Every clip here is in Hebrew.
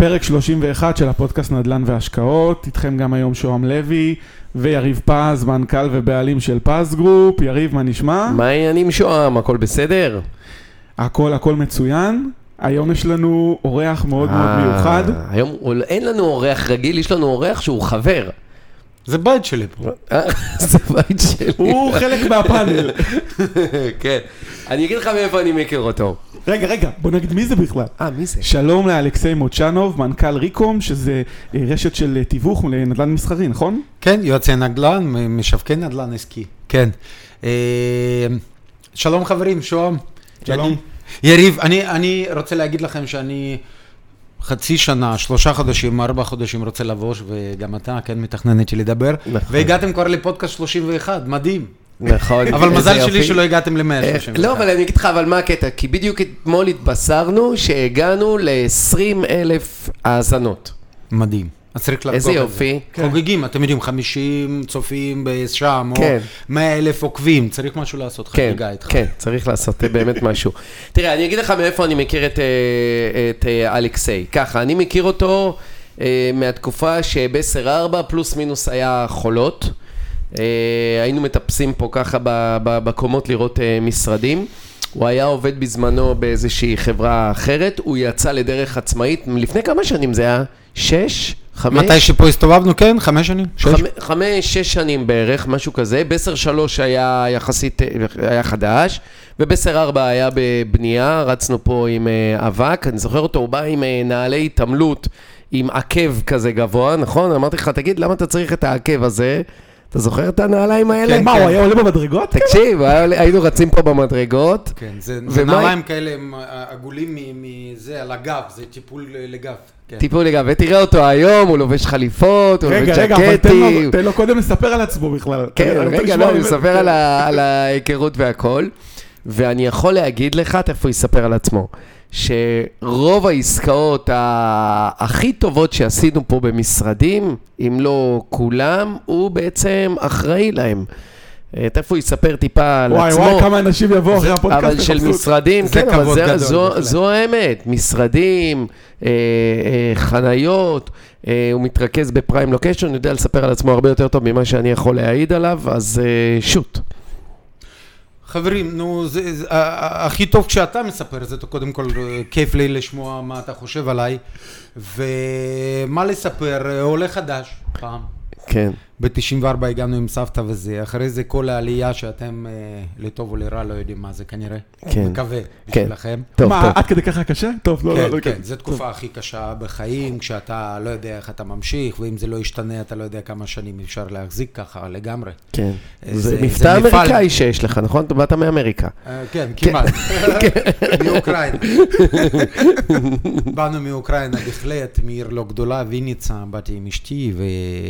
פרק 31 של הפודקאסט נדל"ן והשקעות, איתכם גם היום שואם לוי ויריב פאז, מנכ"ל ובעלים של פאז גרופ. יריב, מה נשמע? מה העניינים שואם? הכל בסדר? הכל מצוין. היום יש לנו אורח מאוד מאוד מיוחד. היום אין לנו אורח רגיל, יש לנו אורח שהוא חבר. זה בית שלי פה. זה בית שלי. הוא חלק מהפאנל. כן. אני אגיד לך מאיפה אני מכיר אותו. רגע, בוא נגיד מי זה בכלל. מי זה? שלום לאלכסיי מולצ'נוב, מנכ"ל ריקום, שזה רשת של תיווך לנדל"ן מסחרי, נכון? כן, יועצי נדל"ן, משווקי נדל"ן עסקי. כן. שלום חברים, שואם. שלום. יריב, אני רוצה להגיד לכם שאני חצי שנה, 3 חודשים, 4 חודשים רוצה לבוא, וגם אתה, כן, מתכננתי לדבר. והגעתם כבר לפודקאסט 31, מדהים. נכון. אבל מזל שלי שלא הגעתם ל-130. לא, אבל אני אגיד לך, אבל מה הקטע? כי בדיוק אתמול התבשרנו שהגענו ל-20,000 האזנות. מדהים. איזה יופי. חוגגים, אתם יודעים, 50 צופים שם, או 100,000 עוקבים, צריך משהו לעשות, חגיגה איתך. כן, צריך לעשות באמת משהו. תראה, אני אגיד לך מאיפה אני מכיר את אלכסיי. ככה, אני מכיר אותו מהתקופה שב-10-4 פלוס מינוס היה חולות. היינו מטפסים פה ככה בקומות לראות משרדים. הוא היה עובד בזמנו באיזושהי חברה אחרת, הוא יצא לדרך עצמאית, לפני כמה שנים זה היה? 6, 5? מתי שפה הסתובבנו, כן? 5 שנים? 5, 6 שנים בערך, משהו כזה. ב-10-3 היה יחסית, היה חדש, וב-10-4 היה בבנייה, רצנו פה עם אבק, אני זוכר אותו, הוא בא עם נעלי תמלות, עם עקב כזה גבוה, נכון? אמרתי לך, תגיד, למה אתה צריך את העקב הזה? אתה זוכר את הנעליים האלה? מה, הוא היה עולה במדרגות? תקשיב, היינו רצים פה במדרגות. כן, זה נעליים כאלה, הם עגולים מזה, על הגב, זה טיפול לגב. טיפול לגב, ותראה אותו היום, הוא לובש חליפות, הוא לובש ג'קטים. רגע, תן לו קודם לספר על עצמו בכלל. כן, רגע, לא, הוא מספר על ההיכרות והכל, ואני יכול להגיד לך, תכף הוא יספר על עצמו, שרוב העסקאות הכי טובות שעשינו פה במשרדים, אם לא כולם, הוא בעצם אחראי להם. תכף הוא יספר טיפה על עצמו. וואי, כמה אנשים יבואו אחרי הפודקאסט. אבל של משרדים, כן, אבל זו האמת. משרדים, חניות, הוא מתרכז בפריים לוקיישן, הוא יודע לספר על עצמו הרבה יותר טוב ממה שאני יכול להעיד עליו, אז שוט. חברים, נו, הכי טוב כשאתה מספר, זה קודם כל כיף לי לשמוע מה אתה חושב עליי, ומה לספר, עולה חדש פעם. כן. ב-94 הגענו עם סבתא וזה, אחרי זה כל העלייה שאתם לטוב או לרע לא יודעים מה זה כנראה. כן. מקווה בשבילכם. מה, עד כדי ככה קשה? טוב, לא. כן, זו תקופה הכי קשה בחיים, כשאתה לא יודע איך אתה ממשיך, ואם זה לא ישתנה, אתה לא יודע כמה שנים אפשר להחזיק ככה לגמרי. כן. זה מבטא אמריקאי שיש לך, נכון? אתה באת מאמריקה. כן, כמעט. מאוקראינה. באנו מאוקראינה בכלט, מעיר לא גדולה, ויניצה, באתי עם אשתי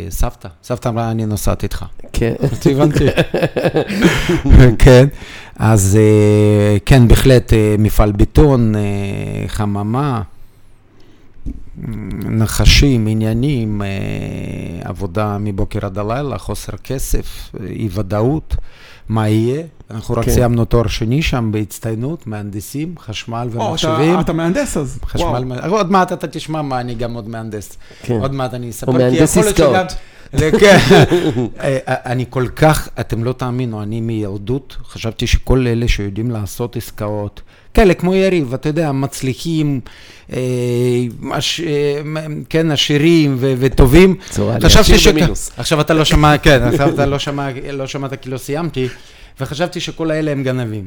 וסבתא. סבתא אמרה, אני נוסעת איתך. כן. הבנתי. כן. אז כן, בהחלט מפעל ביטון, חממה, נחשים, עניינים, עבודה מבוקר עד הלילה, חוסר כסף, אי ודאות, מה יהיה? אנחנו רק סיימנו תואר שני שם בהצטיינות, מהנדסים, חשמל ומחשבים. אתה מהנדס אז. עוד מעט אתה תשמע מה, אני גם עוד מהנדס. עוד מעט אני אספר. הוא מהנדס עסקאות. אני כל כך, אתם לא תאמינו, אני מילדות, חשבתי שכל אלה שיודעים לעשות עסקאות, כאלה כמו יריב, אתה יודע, מצליחים, כן, עשירים וטובים. חשבתי שמינוס. עכשיו אתה לא שמע, כן, עכשיו אתה לא שמעת כי לא סיימתי, וחשבתי שכל האלה הם גנבים.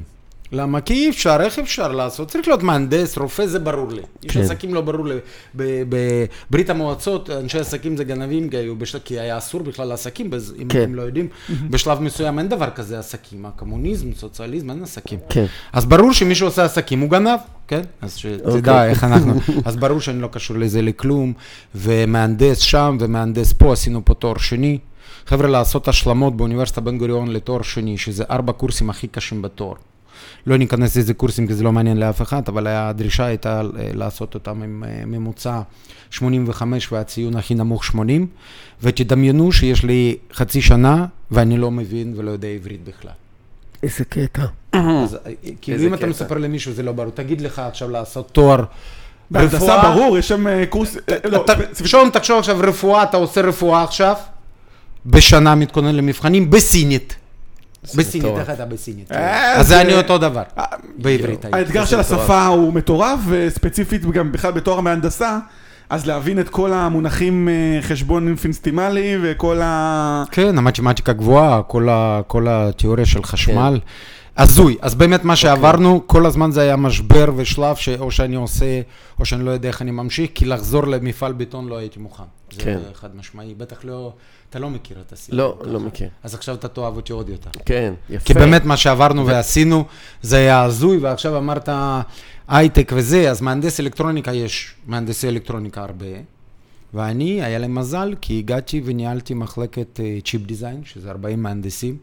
למה? כי אי אפשר, איך אפשר לעשות? צריך להיות מהנדס, רופא, זה ברור לי. יש עסקים לא ברור לי. בברית המועצות, אנשי עסקים זה גנבים, כי היה אסור בכלל לעסקים, אם אתם לא יודעים, בשלב מסוים אין דבר כזה עסקים. הקומוניזם, סוציאליזם, אין עסקים. אז ברור שמי שעושה עסקים הוא גנב, כן? אז שתדע איך אנחנו. אז ברור שאני לא קשור לזה לכלום, ומהנדס שם ומהנדס פה, עשינו פה תואר שני. חבר'ה, לעשות השלמות באוניברסיטה בן גוריון לתואר שני, שזה 4 קורסים הכי קשים בתואר. לא ניכנס לאיזה קורסים, כי זה לא מעניין לאף אחד, אבל הדרישה הייתה לעשות אותם עם ממוצע 85 והציון הכי נמוך 80, ותדמיינו שיש לי חצי שנה ואני לא מבין ולא יודע עברית בכלל. איזה קטע. כי אם אתה מספר למישהו זה לא ברור, תגיד לך עכשיו לעשות תואר בהנדסה ברור, יש שם קורס... שום, תקשור עכשיו, רפואה, אתה עושה רפואה עכשיו, בשנה מתכונן למבחנים בסינית. בסינית, איך אתה בסינית? אז זה אני אותו דבר, בעברית. האתגר של השפה הוא מטורף, וספציפית גם בכלל בתואר מהנדסה, אז להבין את כל המונחים חשבון פינסטימלי וכל ה... כן, המתמטיקה גבוהה, כל התיאוריה של חשמל. הזוי, אז באמת מה שעברנו, כל הזמן זה היה משבר ושלב שאו שאני עושה, או שאני לא יודע איך אני ממשיך, כי לחזור למפעל ביטון לא הייתי מוכן. זה חד משמעי, בטח לא, אתה לא מכיר את הסיפור. לא, לא מכיר. אז עכשיו אתה תאהב אותי עוד יותר. כן, יפה. כי באמת מה שעברנו ועשינו, זה היה הזוי, ועכשיו אמרת הייטק וזה, אז מהנדס אלקטרוניקה יש, מהנדסי אלקטרוניקה הרבה, ואני, היה לי מזל, כי הגעתי וניהלתי מחלקת צ'יפ דיזיין, שזה 40 מהנדסים,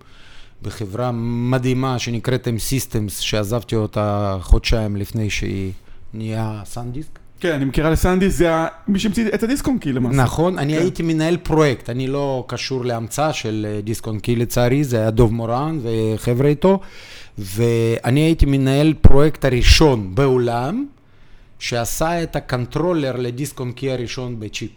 בחברה מדהימה שנקראת עם סיסטמס, שעזבתי אותה חודשיים לפני שהיא נהיה סנדיסק. כן, אני מכירה לסנדיסק, זה מי שמציא את הדיסק-און-קי למעשה. נכון, אני הייתי מנהל פרויקט, אני לא קשור להמצאה של דיסק-און-קי לצערי, זה היה דוב מורן וחבר'ה איתו, ואני הייתי מנהל פרויקט הראשון בעולם, שעשה את הקנטרולר לדיסק-און-קי הראשון בצ'יפ.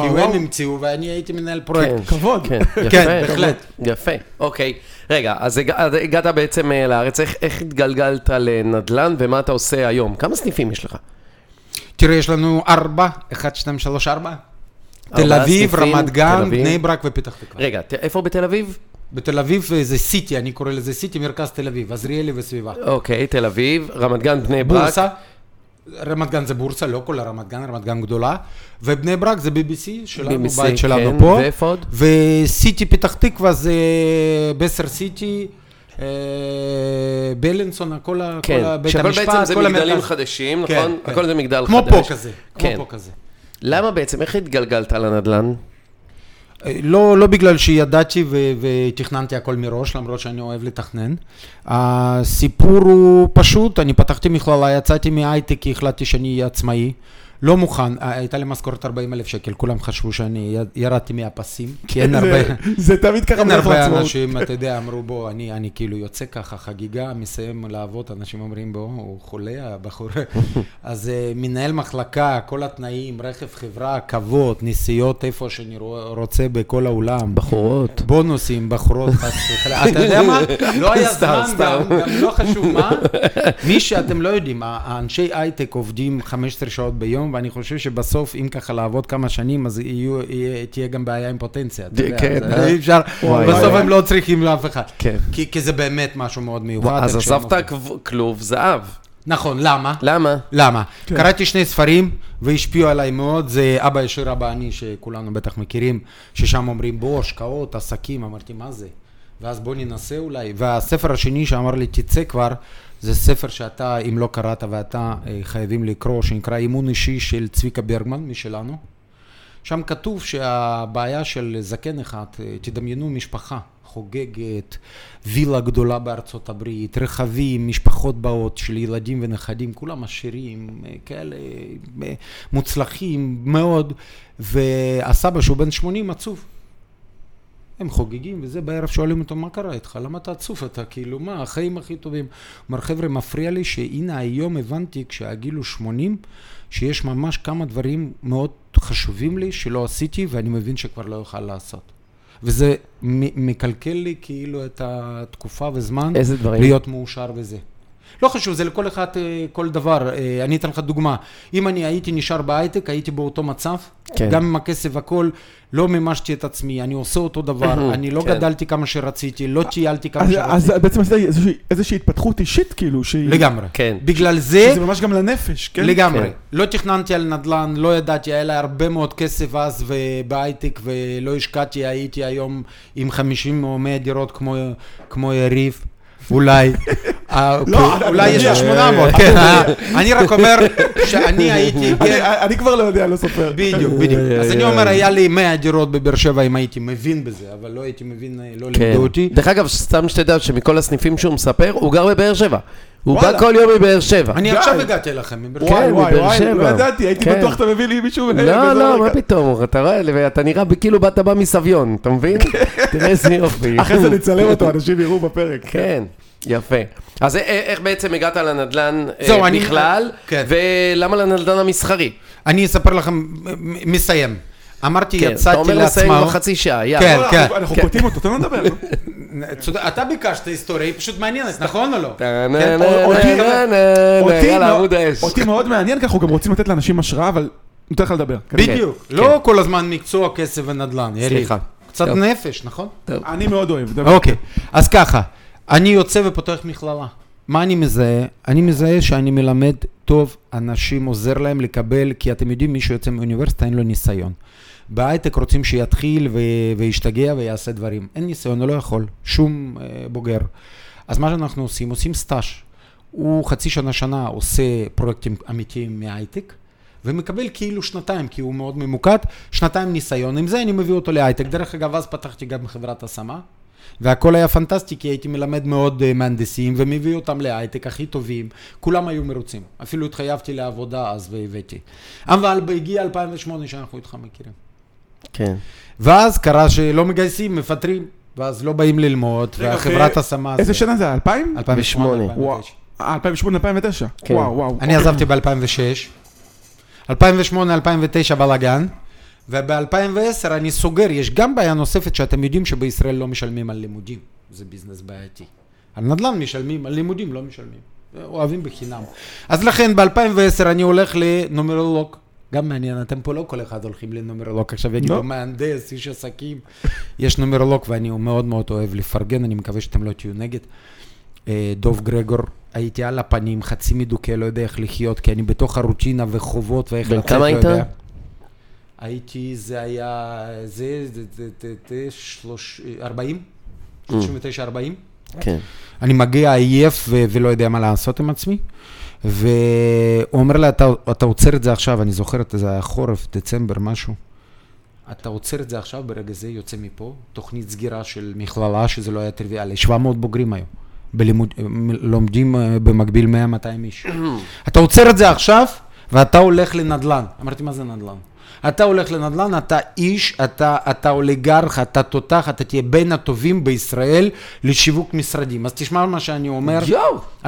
כי הם המציאו, ואני הייתי מנהל פרויקט. כבוד. כן, בהחלט. יפה, אוקיי. רגע, אז הגעת בעצם לארץ, איך התגלגלת לנדל"ן, ומה אתה עושה היום? כמה סניפים יש לך? תראה, יש לנו 4, 1, 2, 3, 4. תל אביב, רמת גן, בני ברק ופתח תקווה. רגע, איפה בתל אביב? בתל אביב זה סיטי, אני קורא לזה סיטי, מרכז תל אביב, עזריאלי וסביבה. אוקיי, תל אביב, רמת גן, בני ברק. בורסה. רמת גן זה בורסה, לא כל הרמת גן, רמת גן גדולה, ובני ברק זה BBC, שלנו, בית שלנו פה, וסיטי פתח תקווה זה בסר סיטי, בלנסון, כל הבית המשפט, כל המרכז. שבעצם זה מגדלים חדשים, נכון? הכל זה מגדל חדש. כמו פה כזה. למה בעצם, איך התגלגלת על הנדל"ן? לא בגלל שידעתי ותכננתי הכל מראש, למרות שאני אוהב לתכנן. הסיפור הוא פשוט, אני פתחתי מכללה, יצאתי מהייטק כי החלטתי שאני אהיה עצמאי. לא מוכן, הייתה לי משכורת 40,000 שקל, כולם חשבו שאני ירדתי מהפסים, כי אין הרבה... זה תמיד ככה מלך לעצמאות. אין הרבה אנשים, אתה יודע, אמרו בו, אני כאילו יוצא ככה, חגיגה, מסיים לעבוד, אנשים אומרים בו, הוא חולה, הבחור. אז מנהל מחלקה, כל התנאים, רכב חברה, כבוד, נסיעות, איפה שאני רוצה בכל העולם. בחורות. בונוסים, בחורות. אתה יודע מה? לא היה זמן גם, לא חשוב מה. מי שאתם לא יודעים, האנשי הייטק עובדים 15 שעות ביום, ואני חושב שבסוף, אם ככה לעבוד כמה שנים, אז תהיה גם בעיה עם פוטנציה. כן. בסוף הם לא צריכים לאף אחד. כן. כי זה באמת משהו מאוד מיוחד. אז עזבת כלוב זהב. נכון, למה? קראתי 2 ספרים, והשפיעו עליי מאוד, זה אבא ישר, אבא אני, שכולנו בטח מכירים, ששם אומרים, בוא, השקעות, עסקים, אמרתי, מה זה? ואז בוא ננסה אולי. והספר השני שאמר לי, תצא כבר, זה ספר שאתה, אם לא קראת ואתה חייבים לקרוא, שנקרא אימון אישי של צביקה ברגמן, משלנו. שם כתוב שהבעיה של זקן אחד, תדמיינו משפחה חוגגת, וילה גדולה בארצות הברית, רכבים, משפחות באות של ילדים ונכדים, כולם עשירים, כאלה מוצלחים מאוד, והסבא שהוא בן 80 עצוב. הם חוגגים, וזה בערב שואלים אותו, מה קרה איתך? למה אתה עצוף? אתה כאילו, מה? החיים הכי טובים. אומר, חבר'ה, מפריע לי שהנה היום הבנתי, כשהגיל הוא 80, שיש ממש כמה דברים מאוד חשובים לי, שלא עשיתי, ואני מבין שכבר לא יוכל לעשות. וזה מקלקל לי כאילו את התקופה וזמן להיות מאושר וזה. לא חשוב, זה לכל אחד, כל דבר. אני אתן לך דוגמה. אם אני הייתי נשאר בהייטק, הייתי באותו מצב, גם עם הכסף הכל, לא ממשתי את עצמי, אני עושה אותו דבר, אני לא גדלתי כמה שרציתי, לא טיילתי כמה שרציתי. אז בעצם איזושהי התפתחות אישית כאילו, לגמרי. בגלל זה... שזה ממש גם לנפש, כן? לגמרי. לא תכננתי על נדל"ן, לא ידעתי, היה לה הרבה מאוד כסף אז בהייטק, ולא השקעתי, הייתי היום עם 50 או 100 דירות כמו יריב. אולי יש 800, כן, אני רק אומר שאני הייתי... אני כבר לא יודע, לא סופר. בדיוק. אז אני אומר, היה לי 100 דירות בבאר שבע אם הייתי מבין בזה, אבל לא הייתי מבין, לא לימדו אותי. דרך אגב, סתם שתדע שמכל הסניפים שהוא מספר, הוא גר בבאר שבע. הוא בא כל יום מבאר שבע. אני עכשיו הגעתי לכם מבאר שבע. וואי, לא ידעתי, הייתי בטוח שאתה מביא לי מישהו. לא, מה פתאום, אתה רואה, אתה נראה כאילו באת בא מסביון, אתה מבין? תראה איזה יופי. אחרי זה נצלם אותו, אנשים יראו בפרק. כן. יפה. אז איך בעצם הגעת לנדלן בכלל, ולמה לנדלן המסחרי? אני אספר לכם, מסיים. אמרתי, יצאתי לעצמאות. אתה אומר לסיים בחצי שעה, יאללה. אנחנו קוטעים אותו, אתה לא מדבר. אתה ביקשת היסטוריה, היא פשוט מעניינת, נכון או לא? אותי מאוד מעניין, כי אנחנו גם רוצים לתת לאנשים השראה, אבל נותן לך לדבר. בדיוק. לא כל הזמן מקצוע, כסף ונדלן. סליחה. קצת נפש, נכון? אני מאוד אוהב. אוקיי, אז ככה. אני יוצא ופותח מכללה. מה אני מזהה? אני מזהה שאני מלמד טוב, אנשים עוזר להם לקבל, כי אתם יודעים, מישהו יוצא מאוניברסיטה, אין לו ניסיון. בהייטק רוצים שיתחיל וישתגע ויעשה דברים. אין ניסיון, הוא לא יכול, שום בוגר. אז מה שאנחנו עושים? עושים סטאז'. הוא חצי שנה עושה פרויקטים אמיתיים מהייטק, ומקבל כאילו שנתיים, כי הוא מאוד ממוקד, שנתיים ניסיון. עם זה אני מביא אותו להייטק. דרך אגב, אז פתחתי גם חברת השמה. והכל היה פנטסטי, כי הייתי מלמד מאוד מהנדסים, ומביא אותם להייטק הכי טובים, כולם היו מרוצים, אפילו התחייבתי לעבודה אז והבאתי. אבל הגיע 2008 שאנחנו איתך מכירים. כן. ואז קרה שלא מגייסים, מפטרים, ואז לא באים ללמוד, והחברת השמה... איזה שנה זה? 2000? 2008. 2008, 2009. וואו, וואו. אני עזבתי ב-2006. 2008, 2009 בלגן. וב-2010 אני סוגר, יש גם בעיה נוספת שאתם יודעים שבישראל לא משלמים על לימודים, זה ביזנס בעייתי. על נדל"ן משלמים, על לימודים לא משלמים, אוהבים בחינם. אז לכן ב-2010 אני הולך לנומרולוג, גם מעניין, אתם פה לא כל אחד הולכים לנומרולוג, עכשיו יגידו מהנדס, איש עסקים, יש נומרולוג ואני מאוד מאוד אוהב לפרגן, אני מקווה שאתם לא תהיו נגד. דוב גרגור, הייתי על הפנים, חצי מדוקה, לא יודע איך לחיות, כי אני בתוך הרוטינה וחובות ואיך לצאת, לא יודע. הייתי, זה היה, זה, 40, 39, 40. כן. אני מגיע עייף ולא יודע מה לעשות עם עצמי, והוא אומר לה, אתה עוצר את זה עכשיו, אני זוכר את זה, חורף, דצמבר, משהו. אתה עוצר את זה עכשיו, ברגע זה יוצא מפה, תוכנית סגירה של מכללה, שזה לא היה טריוויאלי, 700 בוגרים היום, לומדים במקביל 100-200 איש. אתה עוצר את זה עכשיו, ואתה הולך לנדל"ן. אמרתי, מה זה נדל"ן? אתה הולך לנדל"ן, אתה איש, אתה אוליגרך, אתה תותח, אתה תהיה בין הטובים בישראל לשיווק משרדים. אז תשמע מה שאני אומר.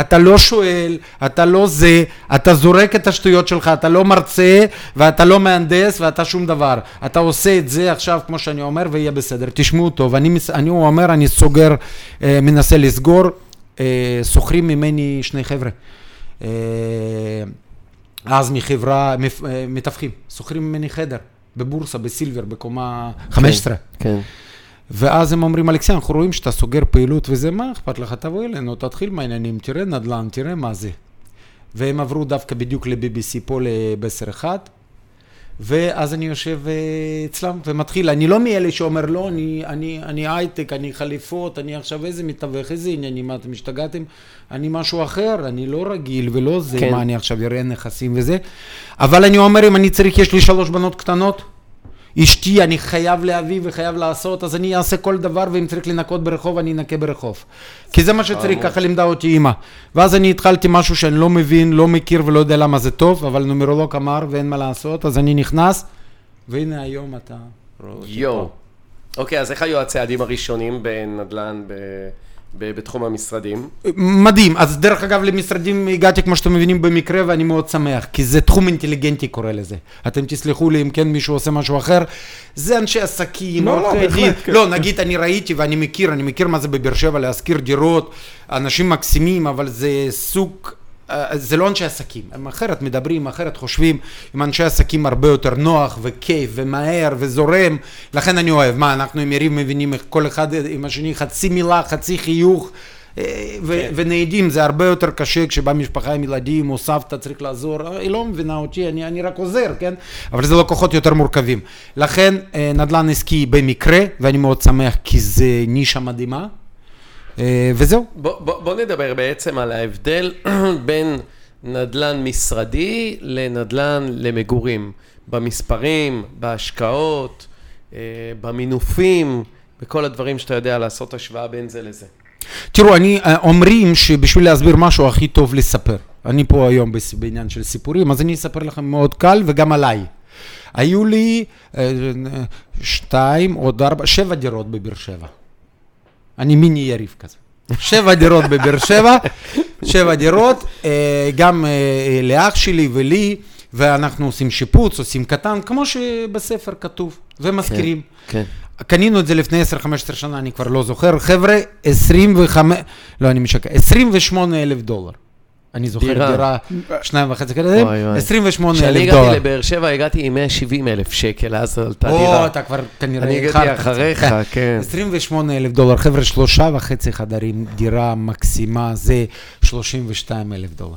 אתה לא שואל, אתה לא זה, אתה זורק את השטויות שלך, אתה לא מרצה ואתה לא מהנדס ואתה שום דבר. אתה עושה את זה עכשיו כמו שאני אומר ויהיה בסדר. תשמעו טוב, אני אומר, אני סוגר, מנסה לסגור, סוחרים ממני שני חבר'ה. אז מחברה, מתווכים, סוחרים ממני חדר, בבורסה, בסילבר, בקומה 15. כן. ואז הם אומרים, אלכסיי, אנחנו רואים שאתה סוגר פעילות וזה, מה אכפת לך? תבוא אלינו, תתחיל מעניינים, תראה נדל"ן, תראה מה זה. והם עברו דווקא בדיוק ל-BBC פה ל-10-1, ואז אני יושב אצלם ומתחיל, אני לא מאלה שאומר, לא, אני הייטק, אני חליפות, אני עכשיו איזה מתווך, איזה עניינים, מה אתם השתגעתם, אני משהו אחר, אני לא רגיל ולא זה, כן. מה אני עכשיו יראה נכסים וזה, אבל אני אומר, אם אני צריך, יש לי 3 בנות קטנות, אשתי, אני חייב להביא וחייב לעשות, אז אני אעשה כל דבר, ואם צריך לנקות ברחוב, אני אנקה ברחוב. כי זה מה שצריך, ככה לימדה אותי אמא. ואז אני התחלתי משהו שאני לא מבין, לא מכיר ולא יודע למה זה טוב, אבל נומרולוג אמר ואין מה לעשות, אז אני נכנס, והנה היום אתה רואה אותי פה. אוקיי, אז איך היו הצעדים הראשונים בנדל"ן בתחום המשרדים? מדהים, אז דרך אגב למשרדים הגעתי כמו שאתם מבינים במקרה ואני מאוד שמח, כי זה תחום אינטליגנטי קורא לזה, אתם תסלחו לי אם כן מישהו עושה משהו אחר, זה אנשי עסקים, לא נגיד אני ראיתי ואני מכיר, אני מכיר מה זה בבאר שבע להשכיר דירות, אנשים מקסימים אבל זה סוג, זה לא אנשי עסקים, הם אחרת מדברים, אחרת חושבים, עם אנשי עסקים הרבה יותר נוח וכיף ומהר וזורם, לכן אני אוהב, מה אנחנו עם יריב מבינים איך כל אחד עם השני חצי מילה, חצי חיוך ונעדים, זה הרבה יותר קשה כשבא משפחה עם ילדים או סבתא צריך לעזור, היא לא מבינה אותי, אני רק עוזר, כן? אבל זה לקוחות יותר מורכבים, לכן נדל"ן עסקי במקרה ואני מאוד שמח כי זה נישה מדהימה, וזהו. בוא נדבר בעצם על ההבדל בין נדל"ן משרדי לנדל"ן למגורים, במספרים, בהשקעות, במינופים, בכל הדברים שאתה יודע לעשות השוואה בין זה לזה. תראו, אני אומרים שבשביל להסביר משהו הכי טוב לספר. אני פה היום בעניין של סיפורים, אז אני אספר לכם מאוד קל וגם עליי. היו לי 2 או 4, 7 דירות בבאר שבע. אני מיני יריב כזה. שבע דירות בבאר שבע, שבע דירות, גם לאח שלי ולי, ואנחנו עושים שיפוץ, עושים קטן, כמו שבספר כתוב, ומזכירים. כן. קנינו את זה לפני 10-15 שנה, אני כבר לא זוכר. חבר'ה, 28,000 דולר. אני זוכר דירה 2.5 כזה, 28,000 דולר. כשאני הגעתי לבאר שבע, הגעתי עם 170,000 שקל, אז עלתה דירה. או, אתה כבר כנראה... אני הגעתי אחריך, כן. 28,000 דולר, חבר'ה, 3.5 חדרים, דירה מקסימה, זה 32,000 דולר.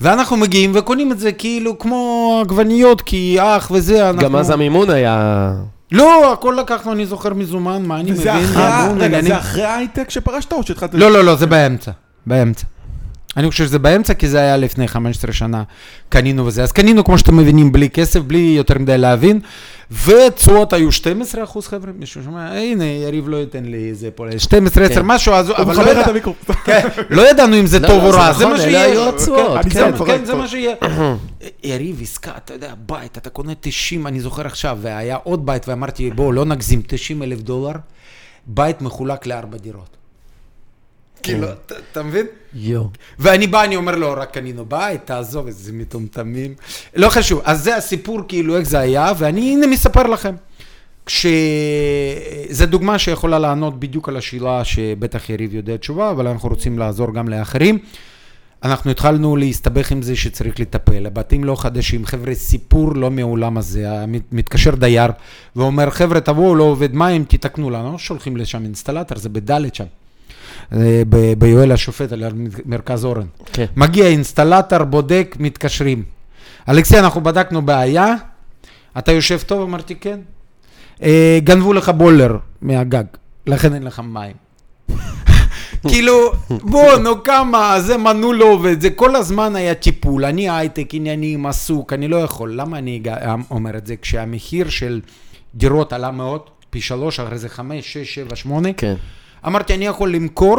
ואנחנו מגיעים וקונים את זה כאילו כמו עגבניות, כי אח וזה, אנחנו... גם אז המימון היה... לא, הכל לקחנו, אני זוכר מזומן, מה אני מבין? זה אחרי ההייטק שפרשת או שהתחלת... לא, זה באמצע, באמצע. אני חושב שזה באמצע, כי זה היה לפני 15 שנה, קנינו וזה. אז קנינו, כמו שאתם מבינים, בלי כסף, בלי יותר מדי להבין, וצועות היו 12%, חבר'ה, מישהו שמע, הנה, יריב לא ייתן לי איזה פה, 12-10, משהו, אבל לא ידענו אם זה טוב או רע, זה מה שיהיה. כן, זה מה שיהיה. יריב, עסקה, אתה יודע, בית, אתה קונה 90, אני זוכר עכשיו, והיה עוד בית, ואמרתי, בואו, לא נגזים, 90,000 דולר, בית מחולק לארבע דירות. כאילו, אתה מבין? ואני בא, אני אומר לו, רק קנינו בית, תעזוב, איזה מטומטמים. לא חשוב, אז זה הסיפור, כאילו, איך זה היה, ואני הנה מספר לכם. זו דוגמה שיכולה לענות בדיוק על השאלה שבטח יריב יודע תשובה, אבל אנחנו רוצים לעזור גם לאחרים. אנחנו התחלנו להסתבך עם זה שצריך לטפל. הבתים לא חדשים, חבר'ה, סיפור לא מעולם הזה. מתקשר דייר ואומר, חבר'ה, תבואו, לא עובד מים, תתקנו לנו. שולחים לשם אינסטלטר, זה בדלת שם. ביואל השופט על מרכז אורן. מגיע אינסטלטר, בודק, מתקשרים. אלכסיי, אנחנו בדקנו בעיה, אתה יושב טוב, אמרתי כן. גנבו לך בולר מהגג, לכן אין לך מים. כאילו, בוא, נו כמה, זה מנו לא עובד, זה כל הזמן היה טיפול, אני הייטק, הנה אני מסוק, אני לא יכול. למה אני אומר את זה? כשהמחיר של דירות עלה מאוד, פי 3, אחרי זה 5, 6, 7, 8. כן. אמרתי, אני יכול למכור,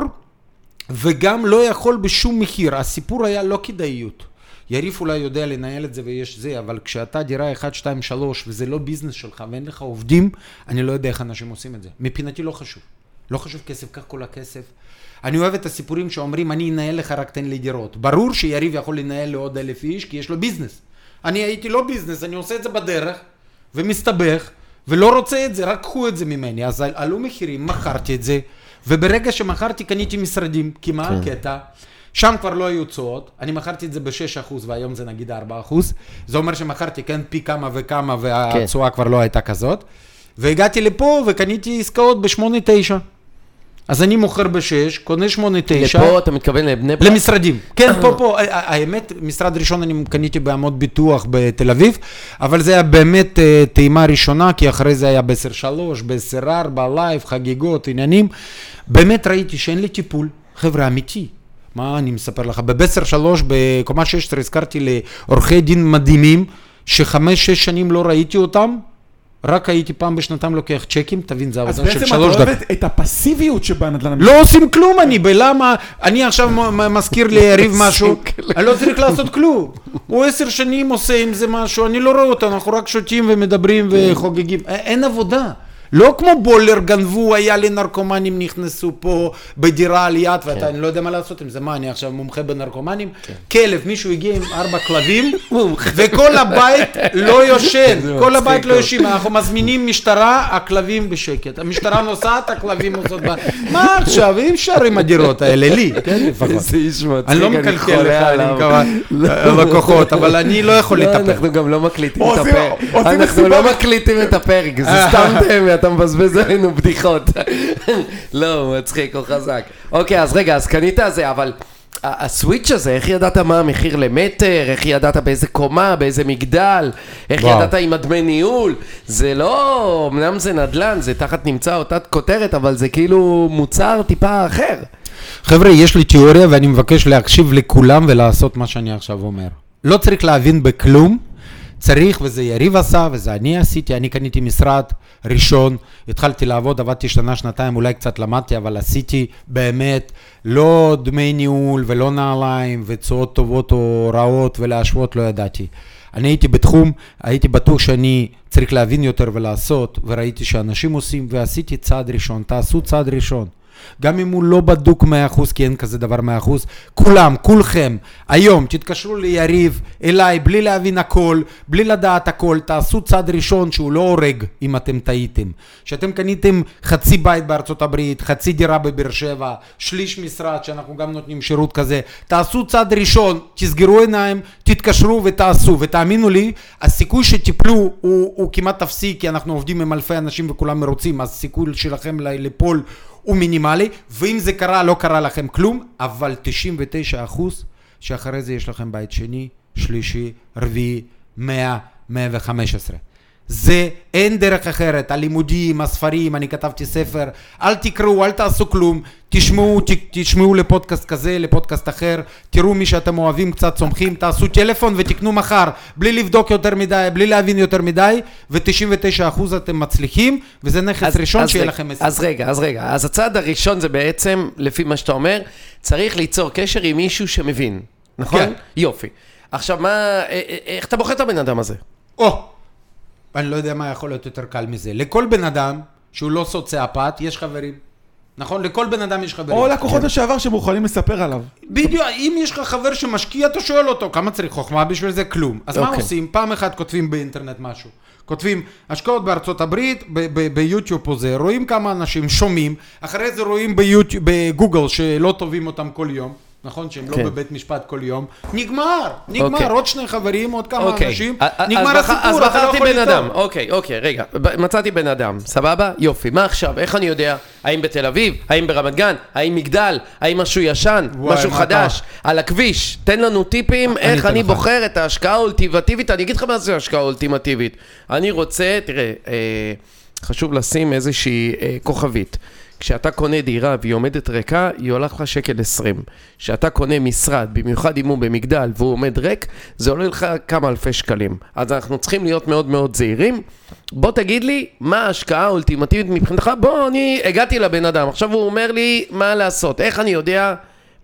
וגם לא יכול בשום מחיר. הסיפור היה לא כדאיות. יריב אולי יודע לנהל את זה ויש זה, אבל כשאתה דירה 1, 2, 3, וזה לא ביזנס שלך, ואין לך עובדים, אני לא יודע איך אנשים עושים את זה. מבחינתי לא חשוב. לא חשוב כסף, כך כל הכסף. אני אוהב את הסיפורים שאומרים, אני אנהל לך, רק תן לי דירות. ברור שיריב יכול לנהל לעוד 1,000 איש, כי יש לו ביזנס. אני הייתי לא ביזנס, אני עושה את זה בדרך, ומסתבך, ולא רוצה את זה, רק קחו את זה ממני. אז עלו מחירים, מכרתי את זה. וברגע שמחרתי, קניתי משרדים, כי מה הקטע? שם כבר לא היו צועות, אני מחרתי את זה ב-6% והיום זה נגיד 4%, זה אומר שמחרתי, כן, פי כמה וכמה, והצועה כבר לא הייתה כזאת, והגעתי לפה וקניתי עסקאות ב-8-9. אז אני מוכר ב-6, קונה 8-9. לפה אתה מתכוון לבני ברק? למשרדים. כן, פה. האמת, משרד ראשון אני קניתי בעמוד ביטוח בתל אביב, אבל זה היה באמת טעימה ראשונה, כי אחרי זה היה ב-10-3, ב-10-4, לייב, חגיגות, עניינים. באמת ראיתי שאין לי טיפול. חבר'ה, אמיתי. מה אני מספר לך? ב-10-3, בקומה 16, הזכרתי לאורחי דין מדהימים, ש5-6 שנים לא ראיתי אותם, רק הייתי פעם בשנתם לוקח צ'קים, תבין, זה עבודה של 3 דקות. אז בעצם את אוהבת את הפסיביות שבה נדלן... לא עושים כלום אני, בלמה... אני עכשיו מזכיר ליריב משהו, אני לא צריך לעשות כלום. הוא 10 שנים עושה עם זה משהו, אני לא רואה אותה, אנחנו רק שותים ומדברים וחוגגים. אין עבודה. לא כמו בולר גנבו, היה לנרקומנים, נכנסו פה בדירה על יד, ואתה, אני לא יודע מה לעשות עם זה, מה, אני עכשיו מומחה בנרקומנים? כלב, מישהו הגיע עם 4 כלבים, וכל הבית לא יושן, כל הבית לא יושן, אנחנו מזמינים משטרה, הכלבים בשקט, המשטרה נוסעת, הכלבים עושות בה, מה עכשיו, אי אפשר עם הדירות האלה, לי, כן, לפחות. אני לא מקלקל לך, אני מקווה, לקוחות, אבל אני לא יכול להתאפר. אנחנו גם לא מקליטים את הפרק, אנחנו לא מקליטים את הפרק, זה סתם דמי, אתה מבזבז עלינו בדיחות. לא, מצחיק, הוא חזק. אוקיי, אז רגע, אז קנית זה, אבל הסוויץ' הזה, איך ידעת מה המחיר למטר, איך ידעת באיזה קומה, באיזה מגדל, איך ידעת עם הדמי ניהול, זה לא, אמנם זה נדלן, זה תחת נמצא אותה כותרת, אבל זה כאילו מוצר טיפה אחר. חבר'ה, יש לי תיאוריה ואני מבקש להקשיב לכולם ולעשות מה שאני עכשיו אומר. לא צריך להבין בכלום, צריך, וזה יריב עשה, וזה אני עשיתי, אני קניתי משרד ראשון, התחלתי לעבוד, עבדתי שנה, שנתיים, אולי קצת למדתי, אבל עשיתי באמת לא דמי ניהול ולא נעליים וצועות טובות או רעות ולהשוות, לא ידעתי. אני הייתי בתחום, הייתי בטוח שאני צריך להבין יותר ולעשות, וראיתי שאנשים עושים, ועשיתי צעד ראשון, תעשו צעד ראשון. גם אם הוא לא בדוק 100%, כי אין כזה דבר 100%, כולם, כולכם, היום תתקשרו ליריב, אליי, בלי להבין הכל, בלי לדעת הכל, תעשו צעד ראשון שהוא לא הורג, אם אתם טעיתם. שאתם קניתם חצי בית בארצות הברית, חצי דירה בבאר שבע, שליש משרד, שאנחנו גם נותנים שירות כזה, תעשו צעד ראשון, תסגרו עיניים, תתקשרו ותעשו, ותאמינו לי, הסיכוי שתיפלו הוא כמעט תפסיק, כי אנחנו עובדים עם אלפי אנשים וכולם מרוצים, אז הסיכוי שלכם ליפול הוא מינימלי, ואם זה קרה, לא קרה לכם כלום, אבל 99% שאחרי זה יש לכם בית שני, שלישי, רביעי, 100, 115. זה אין דרך אחרת, הלימודים, הספרים, אני כתבתי ספר, אל תקראו, אל תעשו כלום, תשמעו לפודקאסט כזה, לפודקאסט אחר, תראו מי שאתם אוהבים קצת צומחים, תעשו טלפון ותקנו מחר, בלי לבדוק יותר מדי, בלי להבין יותר מדי, ו-99% אתם מצליחים, וזה נכס ראשון שיהיה לכם עסק. אז רגע, אז הצעד הראשון זה בעצם, לפי מה שאתה אומר, צריך ליצור קשר עם מישהו שמבין, נכון? כן. יופי. עכשיו, איך אתה בוחר את הבן אדם הזה? אני לא יודע מה יכול להיות יותר קל מזה. לכל בן אדם שהוא לא סוציאפט, יש חברים. נכון? לכל בן אדם יש חברים. או לקוחות השעבר שמוכנים לספר עליו. בדיוק, אם יש לך חבר שמשקיע, אתה שואל אותו, כמה צריך חוכמה בשביל זה? כלום. אז מה עושים? פעם אחת כותבים באינטרנט משהו. כותבים השקעות בארצות הברית, ביוטיוב או זה. רואים כמה אנשים שומעים, אחרי זה רואים בגוגל שלא טובים אותם כל יום. נכון שהם לא בבית משפט כל יום, נגמר, עוד שני חברים, עוד כמה אנשים, נגמר הסיפור, אתה לא יכול לטעום. אוקיי, רגע, מצאתי בן אדם, סבבה? יופי, מה עכשיו? איך אני יודע? האם בתל אביב? האם ברמת גן? האם מגדל? האם משהו ישן? משהו חדש? על הכביש, תן לנו טיפים, איך אני בוחר את ההשקעה האולטימטיבית, אני אגיד לך מה זה ההשקעה האולטימטיבית. אני רוצה, תראה, חשוב לשים איזושהי כוכבית. כשאתה קונה דירה והיא עומדת ריקה, היא הולך לך $1.20. כשאתה קונה משרד, במיוחד אם הוא במגדל והוא עומד ריק, זה עולה לך כמה אלפי שקלים. אז אנחנו צריכים להיות מאוד מאוד זהירים. בוא תגיד לי מה ההשקעה האולטימטיבית מבחינתך. בוא, אני הגעתי לבן אדם. עכשיו הוא אומר לי מה לעשות. איך אני יודע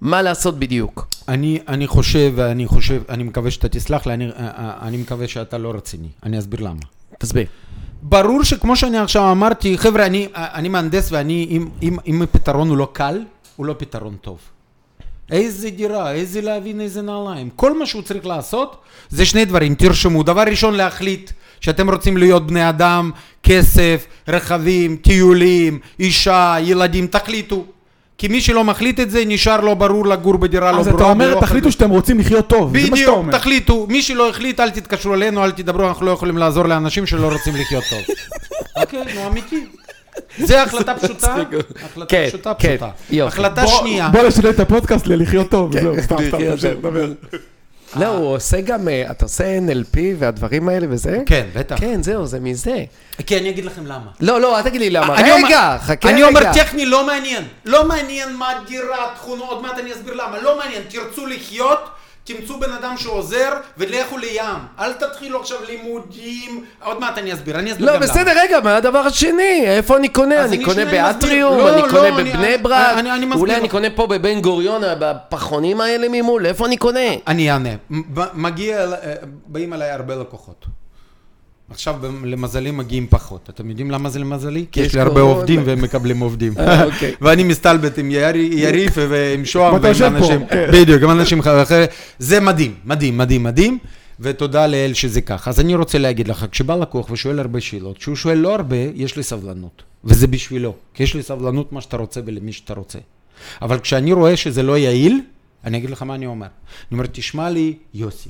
מה לעשות בדיוק? אני חושב, אני מקווה שאתה תסלח לי, אני מקווה שאתה לא רציני. אני אסביר למה. תסביר. ברור שכמו שאני עכשיו אמרתי, חבר'ה, אני מהנדס ואני, אם הפתרון הוא לא קל, הוא לא פתרון טוב. איזה דירה, איזה להבין, איזה נעליים. כל מה שהוא צריך לעשות, זה שני דברים. תרשמו, דבר ראשון להחליט שאתם רוצים להיות בני אדם, כסף, רכבים, טיולים, אישה, ילדים, תחליטו. כי מי שלא מחליט את זה, נשאר לא ברור לגור בדירה, לא ברור. אז אתה אומר, תחליטו שאתם רוצים לחיות טוב. בדיוק, תחליטו. מי שלא החליט, אל תתקשרו אלינו, אל תדברו, אנחנו לא יכולים לעזור לאנשים שלא רוצים לחיות טוב. אוקיי, נו, אמיתי. זה החלטה פשוטה. החלטה פשוטה. החלטה שנייה. בוא נשנה את הפודקאסט ללחיות טוב. זהו, סתם, דבר. לא, הוא עושה גם, אתה עושה NLP והדברים האלה וזה? כן, בטח. כן, זהו, זה מזה. כן, אני אגיד לכם למה. לא, אל תגיד לי למה. רגע, חכה רגע. אני אומר, טכני לא מעניין. לא מעניין מה דירה, תכונות, עוד מעט אני אסביר למה. לא מעניין, תרצו לחיות, תמצאו בן אדם שעוזר ולכו לים. אל תתחילו עכשיו לימודים, עוד מעט אני אסביר. לא, בסדר, רגע, מה הדבר השני? איפה אני קונה? אני קונה באטריום, אני קונה בבני ברק, אולי אני קונה פה בבן גוריון, בפחונים האלה ממול, איפה אני קונה? אני אענה. באים עליי הרבה לקוחות. עכשיו למזלי מגיעים פחות. אתם יודעים למה זה למזלי? כי יש לי הרבה עובדים והם מקבלים עובדים. ואני מסתלבט עם יריב ועם שואם ועם אנשים. בדיוק, עם אנשים אחרים. זה מדהים, מדהים, מדהים, מדהים. ותודה לאל שזה כך. אז אני רוצה להגיד לך, כשבא לקוח ושואל הרבה שאלות, שהוא שואל לא הרבה, יש לי סבלנות. וזה בשבילו. כי יש לי סבלנות מה שאתה רוצה ולמי שאתה רוצה. אבל כשאני רואה שזה לא יעיל, אני אגיד לך מה אני אומר. אני אומר, תשמע לי, יוסי,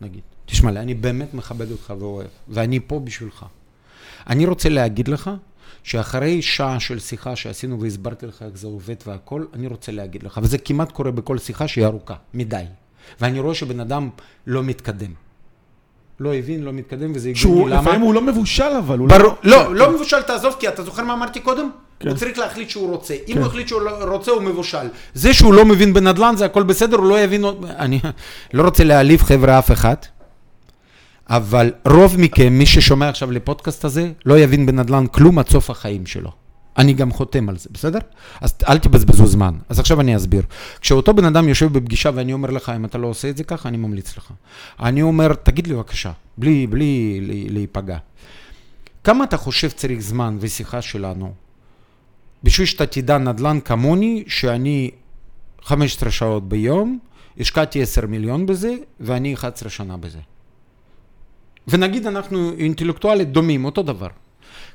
נגיד. תשמע לי, אני באמת מכבד אותך ואוהב, ואני פה בשבילך. אני רוצה להגיד לך, שאחרי שעה של שיחה שעשינו והסברתי לך איך זה עובד והכל, אני רוצה להגיד לך, וזה כמעט קורה בכל שיחה שהיא ארוכה, מדי. ואני רואה שבן אדם לא מתקדם. לא הבין, לא מתקדם, וזה יגוני למה. לפעמים הוא לא מבושל אבל. לא מבושל, תעזוב, כי אתה זוכר מה אמרתי קודם? הוא צריך להחליט שהוא רוצה. אם הוא החליט שהוא רוצה, הוא מבושל. זה שהוא לא מבין בנדל"ן, זה הכל בסדר, הוא לא יבין. אני לא רוצה להעליב חבר'ה אף אחד. אבל רוב מכם, מי ששומע עכשיו לפודקאסט הזה, לא יבין בנדל"ן כלום עד סוף החיים שלו. אני גם חותם על זה, בסדר? אז אל תבזבזו זמן. אז עכשיו אני אסביר. כשאותו בן אדם יושב בפגישה ואני אומר לך, אם אתה לא עושה את זה ככה, אני ממליץ לך. אני אומר, תגיד לי בבקשה, בלי להיפגע. כמה אתה חושב צריך זמן ושיחה שלנו בשביל שאתה תדע נדל"ן כמוני, שאני 15 שעות ביום, השקעתי 10 מיליון בזה, ואני 11 שנה בזה. ונגיד אנחנו אינטלקטואלית דומים, אותו דבר.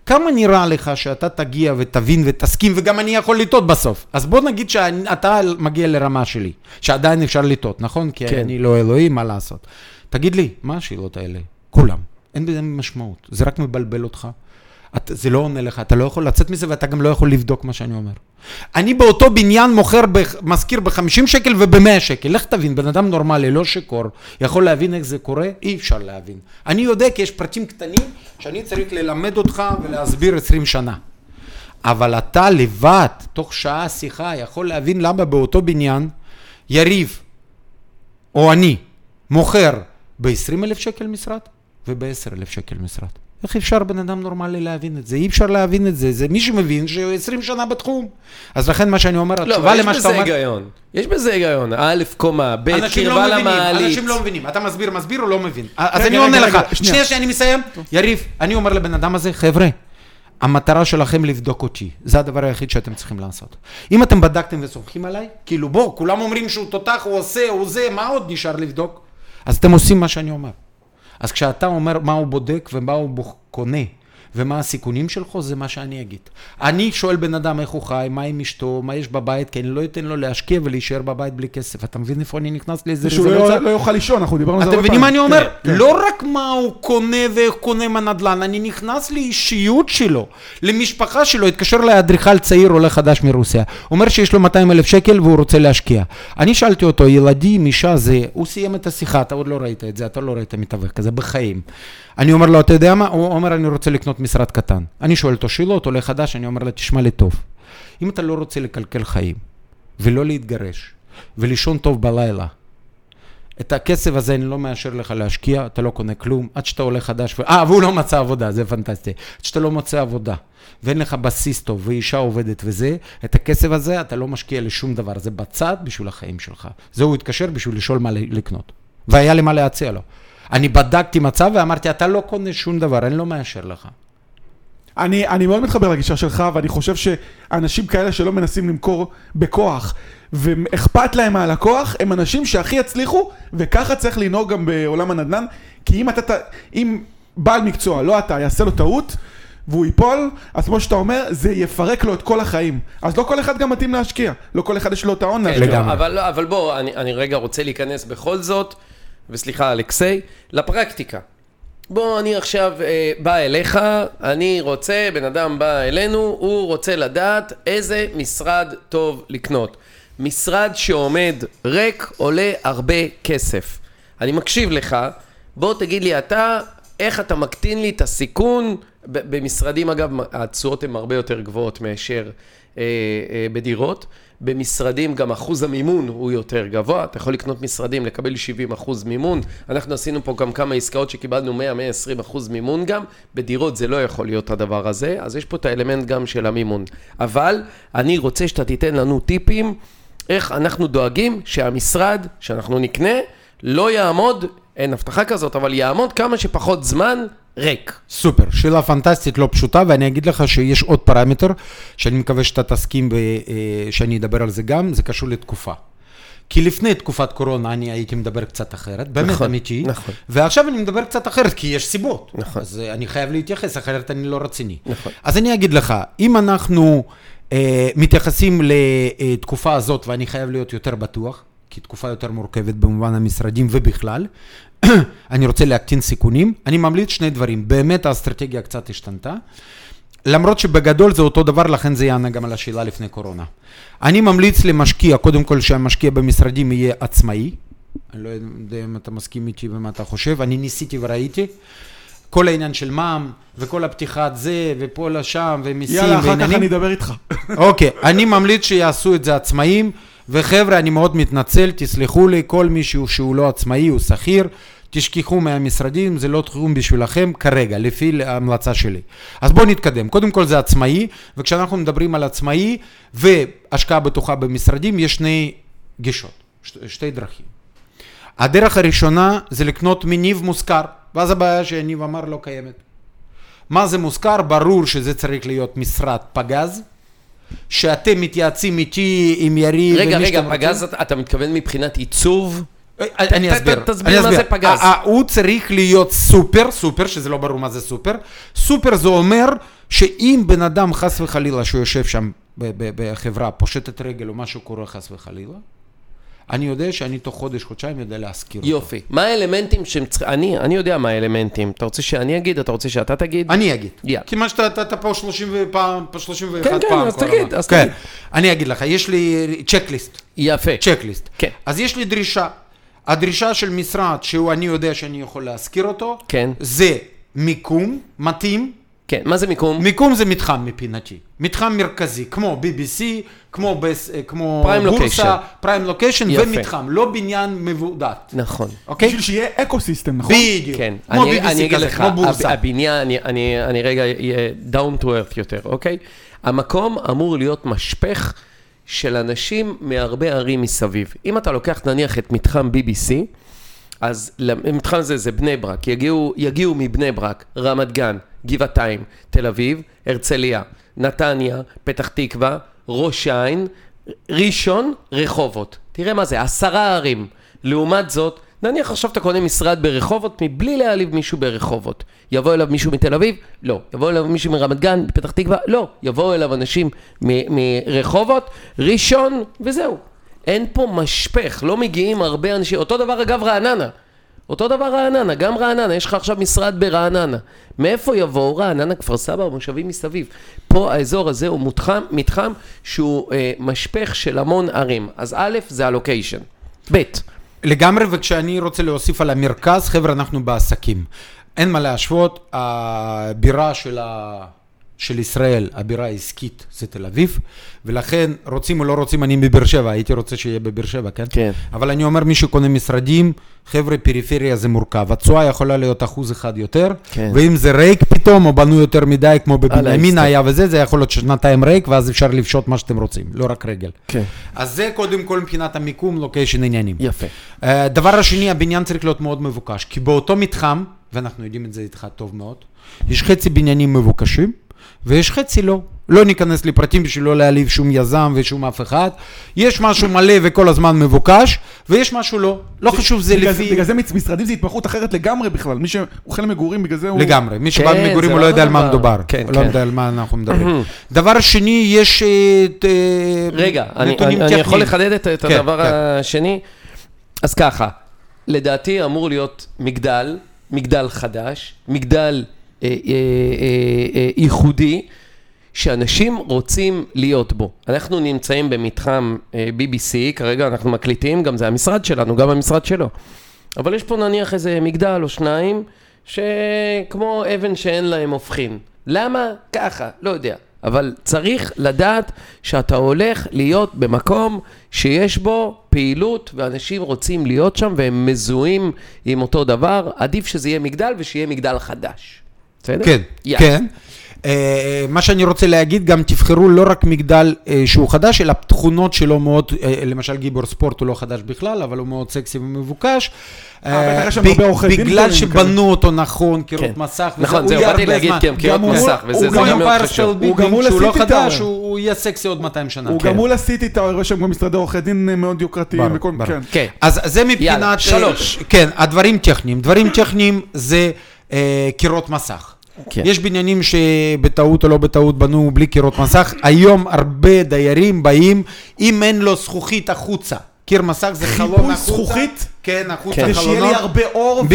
כמה נראה לך שאתה תגיע ותבין ותסכים, וגם אני יכול לטעות בסוף? אז בוא נגיד שאתה מגיע לרמה שלי, שעדיין אפשר לטעות, נכון? כי כן. אני לא אלוהים, מה לעשות? תגיד לי, מה השאלות האלה? כולם. אין בזה משמעות. זה רק מבלבל אותך. זה לא עונה לך, אתה לא יכול לצאת מזה, ואתה גם לא יכול לבדוק מה שאני אומר. אני באותו בניין מוכר, מזכיר ב-50 שקל וב-100 שקל. לך תבין, בן אדם נורמלי, לא שקור, יכול להבין איך זה קורה? אי אפשר להבין. אני יודע כי יש פרטים קטנים שאני צריך ללמד אותך ולהסביר 20 שנה. אבל אתה לבד, תוך שעה שיחה, יכול להבין למה באותו בניין, יריב, או אני, מוכר ב-20,000 שקל משרד וב-10,000 שקל משרד. איך אפשר בן אדם נורמלי להבין את זה? אי אפשר להבין את זה. זה מי שמבין שהוא 20 שנה בתחום. אז לכן מה שאני אומר, התשובה למה שאתה אומר... לא, אבל יש בזה היגיון. יש בזה היגיון. א' קומה, ב' קרבה למעלית. אנשים לא מבינים. אתה מסביר, מסביר או לא מבין? אז אני עונה לך. שנייה שאני מסיים. יריב, אני אומר לבן אדם הזה, חבר'ה, המטרה שלכם לבדוק אותי. זה הדבר היחיד שאתם צריכים לעשות. אם אתם בדקתם וסומכים עליי, כאילו בוא, כולם אומרים שהוא תותח, הוא עושה, הוא זה, מה עוד נשאר לבדוק? אז אתם עושים מה שאני אומר. אז כשאתה אומר מה הוא בודק ומה הוא קונה ומה הסיכונים שלך, זה מה שאני אגיד. אני שואל בן אדם איך הוא חי, מה עם אשתו, מה יש בבית, כי אני לא אתן לו להשקיע ולהישאר בבית בלי כסף. אתה מבין איפה אני נכנס לאיזה רזולוציה? שהוא לא יוכל לישון, אנחנו דיברנו על זה הרבה פעמים. אתם מבינים מה אני אומר? לא רק מה הוא קונה ואיך קונה מהנדלן, אני נכנס לאישיות שלו, למשפחה שלו. התקשר לאדריכל צעיר עולה חדש מרוסיה. אומר שיש לו 200,000 שקל והוא רוצה להשקיע. אני שאלתי אותו, ילדים, אישה זה, הוא סיים את השיחה, אתה עוד לא ראית את זה, אתה לא ראית מתווך כזה בחיים. אני אומר לו, אתה יודע מה? הוא אומר, אני רוצה לקנות משרד קטן. אני שואל אותו שאלות, עולה חדש, אני אומר לה, תשמע לי טוב. אם אתה לא רוצה לקלקל חיים, ולא להתגרש, ולישון טוב בלילה, את הכסף הזה אני לא מאשר לך להשקיע, אתה לא קונה כלום, עד שאתה עולה חדש, והוא לא מצא עבודה, זה פנטסטי. עד שאתה לא מוצא עבודה, ואין לך בסיס טוב, ואישה עובדת וזה, את הכסף הזה אתה לא משקיע לשום דבר, זה בצד בשביל החיים שלך. זה הוא התקשר בשביל לשאול מה לקנות. והיה למה להציע לו. אני בדקתי מצב ואמרתי, אתה לא קונה שום דבר, אני לא מאשר לך. אני מאוד מתחבר לגישה שלך, ואני חושב שאנשים כאלה שלא מנסים למכור בכוח, ואכפת להם על הכוח, הם אנשים שהכי הצליחו, וככה צריך לנהוג גם בעולם הנדל"ן, כי אם בעל מקצוע, לא אתה, יעשה לו טעות, והוא ייפול, אז כמו שאתה אומר, זה יפרק לו את כל החיים. אז לא כל אחד גם מתאים להשקיע, לא כל אחד יש לו את ההון להשקיע. אבל בוא, אני רגע רוצה להיכנס בכל זאת, וסליחה אלכסיי, לפרקטיקה. בוא, אני עכשיו בא אליך, אני רוצה, בן אדם בא אלינו, הוא רוצה לדעת איזה משרד טוב לקנות. משרד שעומד ריק עולה הרבה כסף. אני מקשיב לך, בוא תגיד לי אתה, איך אתה מקטין לי את הסיכון, במשרדים אגב, התשואות הן הרבה יותר גבוהות מאשר בדירות, במשרדים גם אחוז המימון הוא יותר גבוה, אתה יכול לקנות משרדים, לקבל 70% מימון, אנחנו עשינו פה גם כמה עסקאות שקיבלנו 100-120% מימון גם, בדירות זה לא יכול להיות הדבר הזה, אז יש פה את האלמנט גם של המימון, אבל אני רוצה שאתה תיתן לנו טיפים, איך אנחנו דואגים שהמשרד שאנחנו נקנה, לא יעמוד, אין הבטחה כזאת, אבל יעמוד כמה שפחות זמן, ריק. סופר, שאלה פנטסטית לא פשוטה, ואני אגיד לך שיש עוד פרמטר, שאני מקווה שאתה תסכים ושאני אדבר על זה גם, זה קשור לתקופה. כי לפני תקופת קורונה אני הייתי מדבר קצת אחרת, באמת אמיתי, ועכשיו אני מדבר קצת אחרת, כי יש סיבות. אז אני חייב להתייחס, אחרת אני לא רציני. אז אני אגיד לך, אם אנחנו מתייחסים לתקופה הזאת, ואני חייב להיות יותר בטוח, כי תקופה יותר מורכבת במובן המשרדים ובכלל, אני רוצה להקטין סיכונים, אני ממליץ שני דברים, באמת האסטרטגיה קצת השתנתה, למרות שבגדול זה אותו דבר, לכן זה יענה גם על השאלה לפני קורונה. אני ממליץ למשקיע, קודם כל שהמשקיע במשרדים יהיה עצמאי, אני לא יודע אם אתה מסכים איתי ומה אתה חושב, אני ניסיתי וראיתי, כל העניין של מע"מ, וכל הפתיחת זה, ופה לשם, ומיסים ועניינים. יאללה, אחר כך אני אדבר איתך. אוקיי, אני ממליץ שיעשו את זה עצמאים, וחבר'ה, אני מאוד מתנצל, תסלחו לי, כל מישהו שהוא לא עצמאי, הוא שכיר, תשכחו מהמשרדים, זה לא תחום בשבילכם כרגע, לפי ההמלצה שלי. אז בואו נתקדם, קודם כל זה עצמאי, וכשאנחנו מדברים על עצמאי, והשקעה בטוחה במשרדים, יש שני גישות, שתי דרכים. הדרך הראשונה זה לקנות מניב מושכר, ואז הבעיה שהניב אמר לא קיימת. מה זה מושכר? ברור שזה צריך להיות משרד פגז, שאתם מתייעצים איתי עם יריב. רגע, פגז, אתה מתכוון מבחינת עיצוב? אני אסביר. תסביר מה זה פגז. הוא צריך להיות סופר, סופר, שזה לא ברור מה זה סופר. סופר זה אומר שאם בן אדם חס וחלילה שהוא יושב שם בחברה, פושטת רגל או משהו קורה חס וחלילה, אני יודע שאני תוך חודש, חודשיים יודע להזכיר אותו. יופי. מה האלמנטים שהם צריכים? אני יודע מה האלמנטים. אתה רוצה שאני אגיד? אתה רוצה שאתה תגיד? אני אגיד. כי מה שאתה פה 31 פעם. כן, אני אגיד לך. יש לי צ'קליסט. יפה. צ'קליסט. אז יש לי דרישה. הדרישה של משרד שאני יודע שאני יכול להזכיר אותו, זה מיקום מתאים. כן, מה זה מיקום? מיקום זה מתחם מפינתי. מתחם מרכזי, כמו BBC, כמו בורסה, פריים לוקיישן ומתחם, לא בניין מבודד. נכון. אוקיי? בשביל שיהיה אקוסיסטם, נכון? בדיוק. כן. כמו BBC כזה, כמו בורסה. הבניין, אני רגע, down to earth יותר, אוקיי? המקום אמור להיות משפך של אנשים מהרבה ערים מסביב. אם אתה לוקח, נניח, את מתחם BBC, אז למתחם הזה זה בני ברק. יגיעו מבני ברק, רמת גן, גבעתיים, תל אביב, הרצליה, נתניה, פתח תקווה, ראש העין, ראשון, רחובות. תראה מה זה, 10 ערים. לעומת זאת, נניח עכשיו אתה קונה משרד ברחובות, מבלי להעליב מישהו ברחובות. יבוא אליו מישהו מתל אביב? לא. יבוא אליו מישהו מרמת גן, פתח תקווה? לא. יבוא אליו אנשים מרחובות, ראשון, וזהו. אין פה משפך, לא מגיעים הרבה אנשים. אותו דבר אגב רעננה. אותו דבר רעננה, גם רעננה, יש לך עכשיו משרד ברעננה. מאיפה יבואו רעננה, כפר סבא, מושבים מסביב? פה האזור הזה הוא מתחם שהוא משפך של המון ערים. אז א', זה הלוקיישן. ב'. לגמרי, וכשאני רוצה להוסיף על המרכז, חבר'ה, אנחנו בעסקים. אין מה להשוות, הבירה של ישראל, הבירה העסקית, זה תל אביב, ולכן רוצים או לא רוצים, אני בבאר שבע, הייתי רוצה שיהיה בבאר שבע, כן? כן. אבל אני אומר, מי שקונה משרדים, חבר'ה, פריפריה זה מורכב, הצועה יכולה להיות 1% יותר, כן. ואם זה ריק פתאום, או בנו יותר מדי, כמו בבנימין היה וזה, זה יכול להיות שנתיים ריק, ואז אפשר לפשוט מה שאתם רוצים, לא רק רגל. כן. אז זה קודם כל מבחינת המיקום, לוקיישן עניינים. יפה. דבר השני, הבניין צריך להיות מאוד מבוקש, כי באותו מתחם, ואנחנו יודעים את זה איתך טוב מאוד, יש חצי בניינים מבוקשים, ויש חצי לא ניכנס לפרטים בשביל לא להעליב שום יזם ושום אף אחד, יש משהו מלא וכל הזמן מבוקש, ויש משהו לא חשוב זה לפי... בגלל זה משרדים זה התפחות אחרת לגמרי בכלל, מי שאוכל מגורים בגלל זה הוא... לגמרי, מי שבא מגורים הוא לא יודע על מה מדובר, לא יודע על מה אנחנו מדברים. דבר שני, יש רגע, אני יכול לחדד את הדבר השני, אז ככה, לדעתי אמור להיות מגדל חדש, מגדל ייחודי שאנשים רוצים להיות בו. אנחנו נמצאים במתחם BBC, כרגע אנחנו מקליטים, גם זה המשרד שלנו, גם המשרד שלו. אבל יש פה נניח איזה מגדל או שניים שכמו אבן שאין להם הופכים. למה? ככה, לא יודע. אבל צריך לדעת שאתה הולך להיות במקום שיש בו פעילות ואנשים רוצים להיות שם והם מזוהים עם אותו דבר. עדיף שזה יהיה מגדל ושיהיה מגדל חדש. בסדר? כן, כן. מה שאני רוצה להגיד, גם תבחרו לא רק מגדל שהוא חדש, אלא תכונות שלא מאוד, למשל גיבור ספורט הוא לא חדש בכלל, אבל הוא מאוד סקסי ומבוקש. בגלל שבנו אותו נכון, קירות מסך, נכון, זהו, באתי להגיד קירות מסך, וזה גם מאוד חשוב. הוא גם הוא לא חדש, הוא יהיה סקסי עוד 200 שנה. הוא גם הוא לסיטי, אתה רואה שם משרדי עורכי דין מאוד יוקרתיים. אז זה מבחינת... כן, הדברים טכניים. דברים טכניים זה קירות מסך. יש בניינים שבטעות או לא בטעות בנו בלי קירות מסך. היום הרבה דיירים באים, אם אין לו זכוכית החוצה, קיר מסך זה חלון זכוכית, כן, החוצה חלונות, שיהיה לי הרבה אור,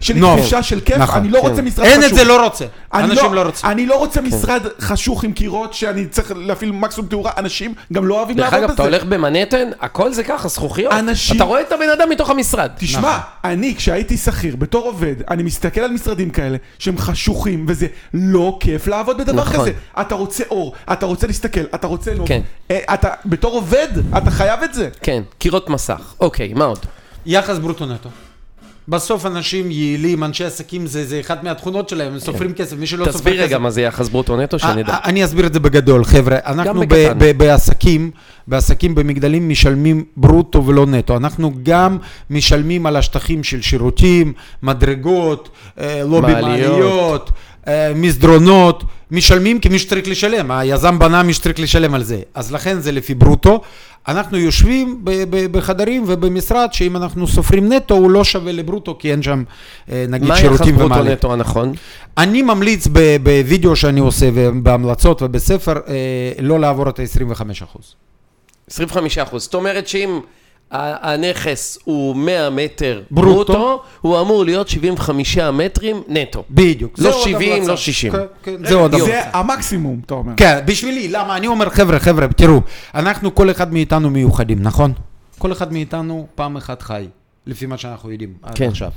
שלישה של כיף. אני לא רוצה משרד חשוך, אין את זה, לא רוצה, אנשים לא רוצים. אני לא רוצה משרד חשוך עם קירות שאני צריך להפעיל מקסימום תאורה, אנשים גם לא אוהבים לעבוד בזה. דרך אגב, אתה הולך במנהטן, הכל זה ככה, זכוכיות, אתה רואה את הבן אדם מתוך המשרד. תשמע, אני כשהייתי שכיר בתור עובד, אני מסתכל על משרדים כאלה שהם חשוכים, וזה לא כיף לעבוד בדבר כזה. אתה רוצה אור, אתה רוצה להסתכל, אתה רוצה לראות, אתה בתור עובד אתה חייב את זה. כן, קירות מסך. אוקיי, מה עוד? יחס ברוטו נטו. בסוף אנשים יעילים, אנשי עסקים, זה אחד מהתכונות שלהם, הם סופרים כסף, מי שלא סופר כסף. תסביר רגע מה זה יחס ברוטו נטו, שנדע. אני אסביר את זה בגדול, חבר'ה. אנחנו בעסקים במגדלים משלמים ברוטו ולא נטו. אנחנו גם משלמים על השטחים של שירותים, מדרגות, לובי מעליות, מסדרונות, משלמים כי משטריק לשלם, היזם בנה משטריק לשלם על זה, אז לכן זה לפי ברוטו. אנחנו יושבים בחדרים ובמשרד שאם אנחנו סופרים נטו הוא לא שווה לברוטו, כי אין שם נגיד שירותים ומעלה. מה יחס ברוטו נטו הנכון? אני ממליץ בווידאו שאני עושה ובהמלצות ובספר לא לעבור את ה-25%. 25%, זאת אומרת שאם הנכס הוא 100 מטר ברוטו, הוא אמור להיות 75 מטרים נטו. בדיוק. לא 70, לא 60. זה עוד המלצה. זה המקסימום, אתה אומר. כן, בשבילי, למה? אני אומר, חבר'ה, תראו, אנחנו, כל אחד מאיתנו מיוחדים, נכון? כל אחד מאיתנו פעם אחת חי, לפי מה שאנחנו יודעים עד עכשיו.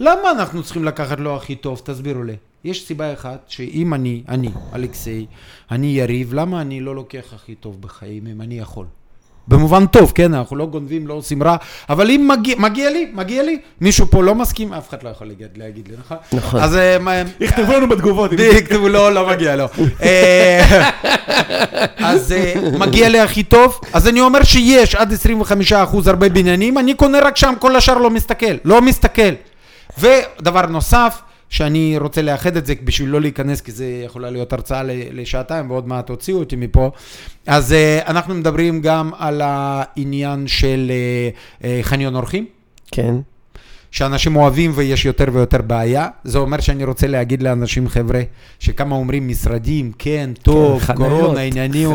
למה אנחנו צריכים לקחת לו הכי טוב? תסבירו לי. יש סיבה אחת, שאם אני, אלכסיי, אני יריב, למה אני לא לוקח הכי טוב בחיים, אם אני יכול? במובן טוב, כן, אנחנו לא גונבים, לא עושים רע, אבל אם מגיע לי, מישהו פה לא מסכים, אף אחד לא יכול להגיד לי, נכון? אז... יכתבו לנו בתגובות. יכתבו, לא מגיע, לא. אז מגיע לי הכי טוב, אז אני אומר שיש עד 25% הרבה בניינים, אני קונה רק שם, כל השאר לא מסתכל. ודבר נוסף, שאני רוצה לאחד את זה בשביל לא להיכנס, כי זה יכולה להיות הרצאה לשעתיים, ועוד מעט הוציאו אותי מפה. אז אנחנו מדברים גם על העניין של חניון אורחים. כן. שאנשים אוהבים ויש יותר ויותר בעיה. זה אומר שאני רוצה להגיד לאנשים, חבר'ה, שכמה אומרים משרדים, כן, טוב, כן, קורונה, עניינים.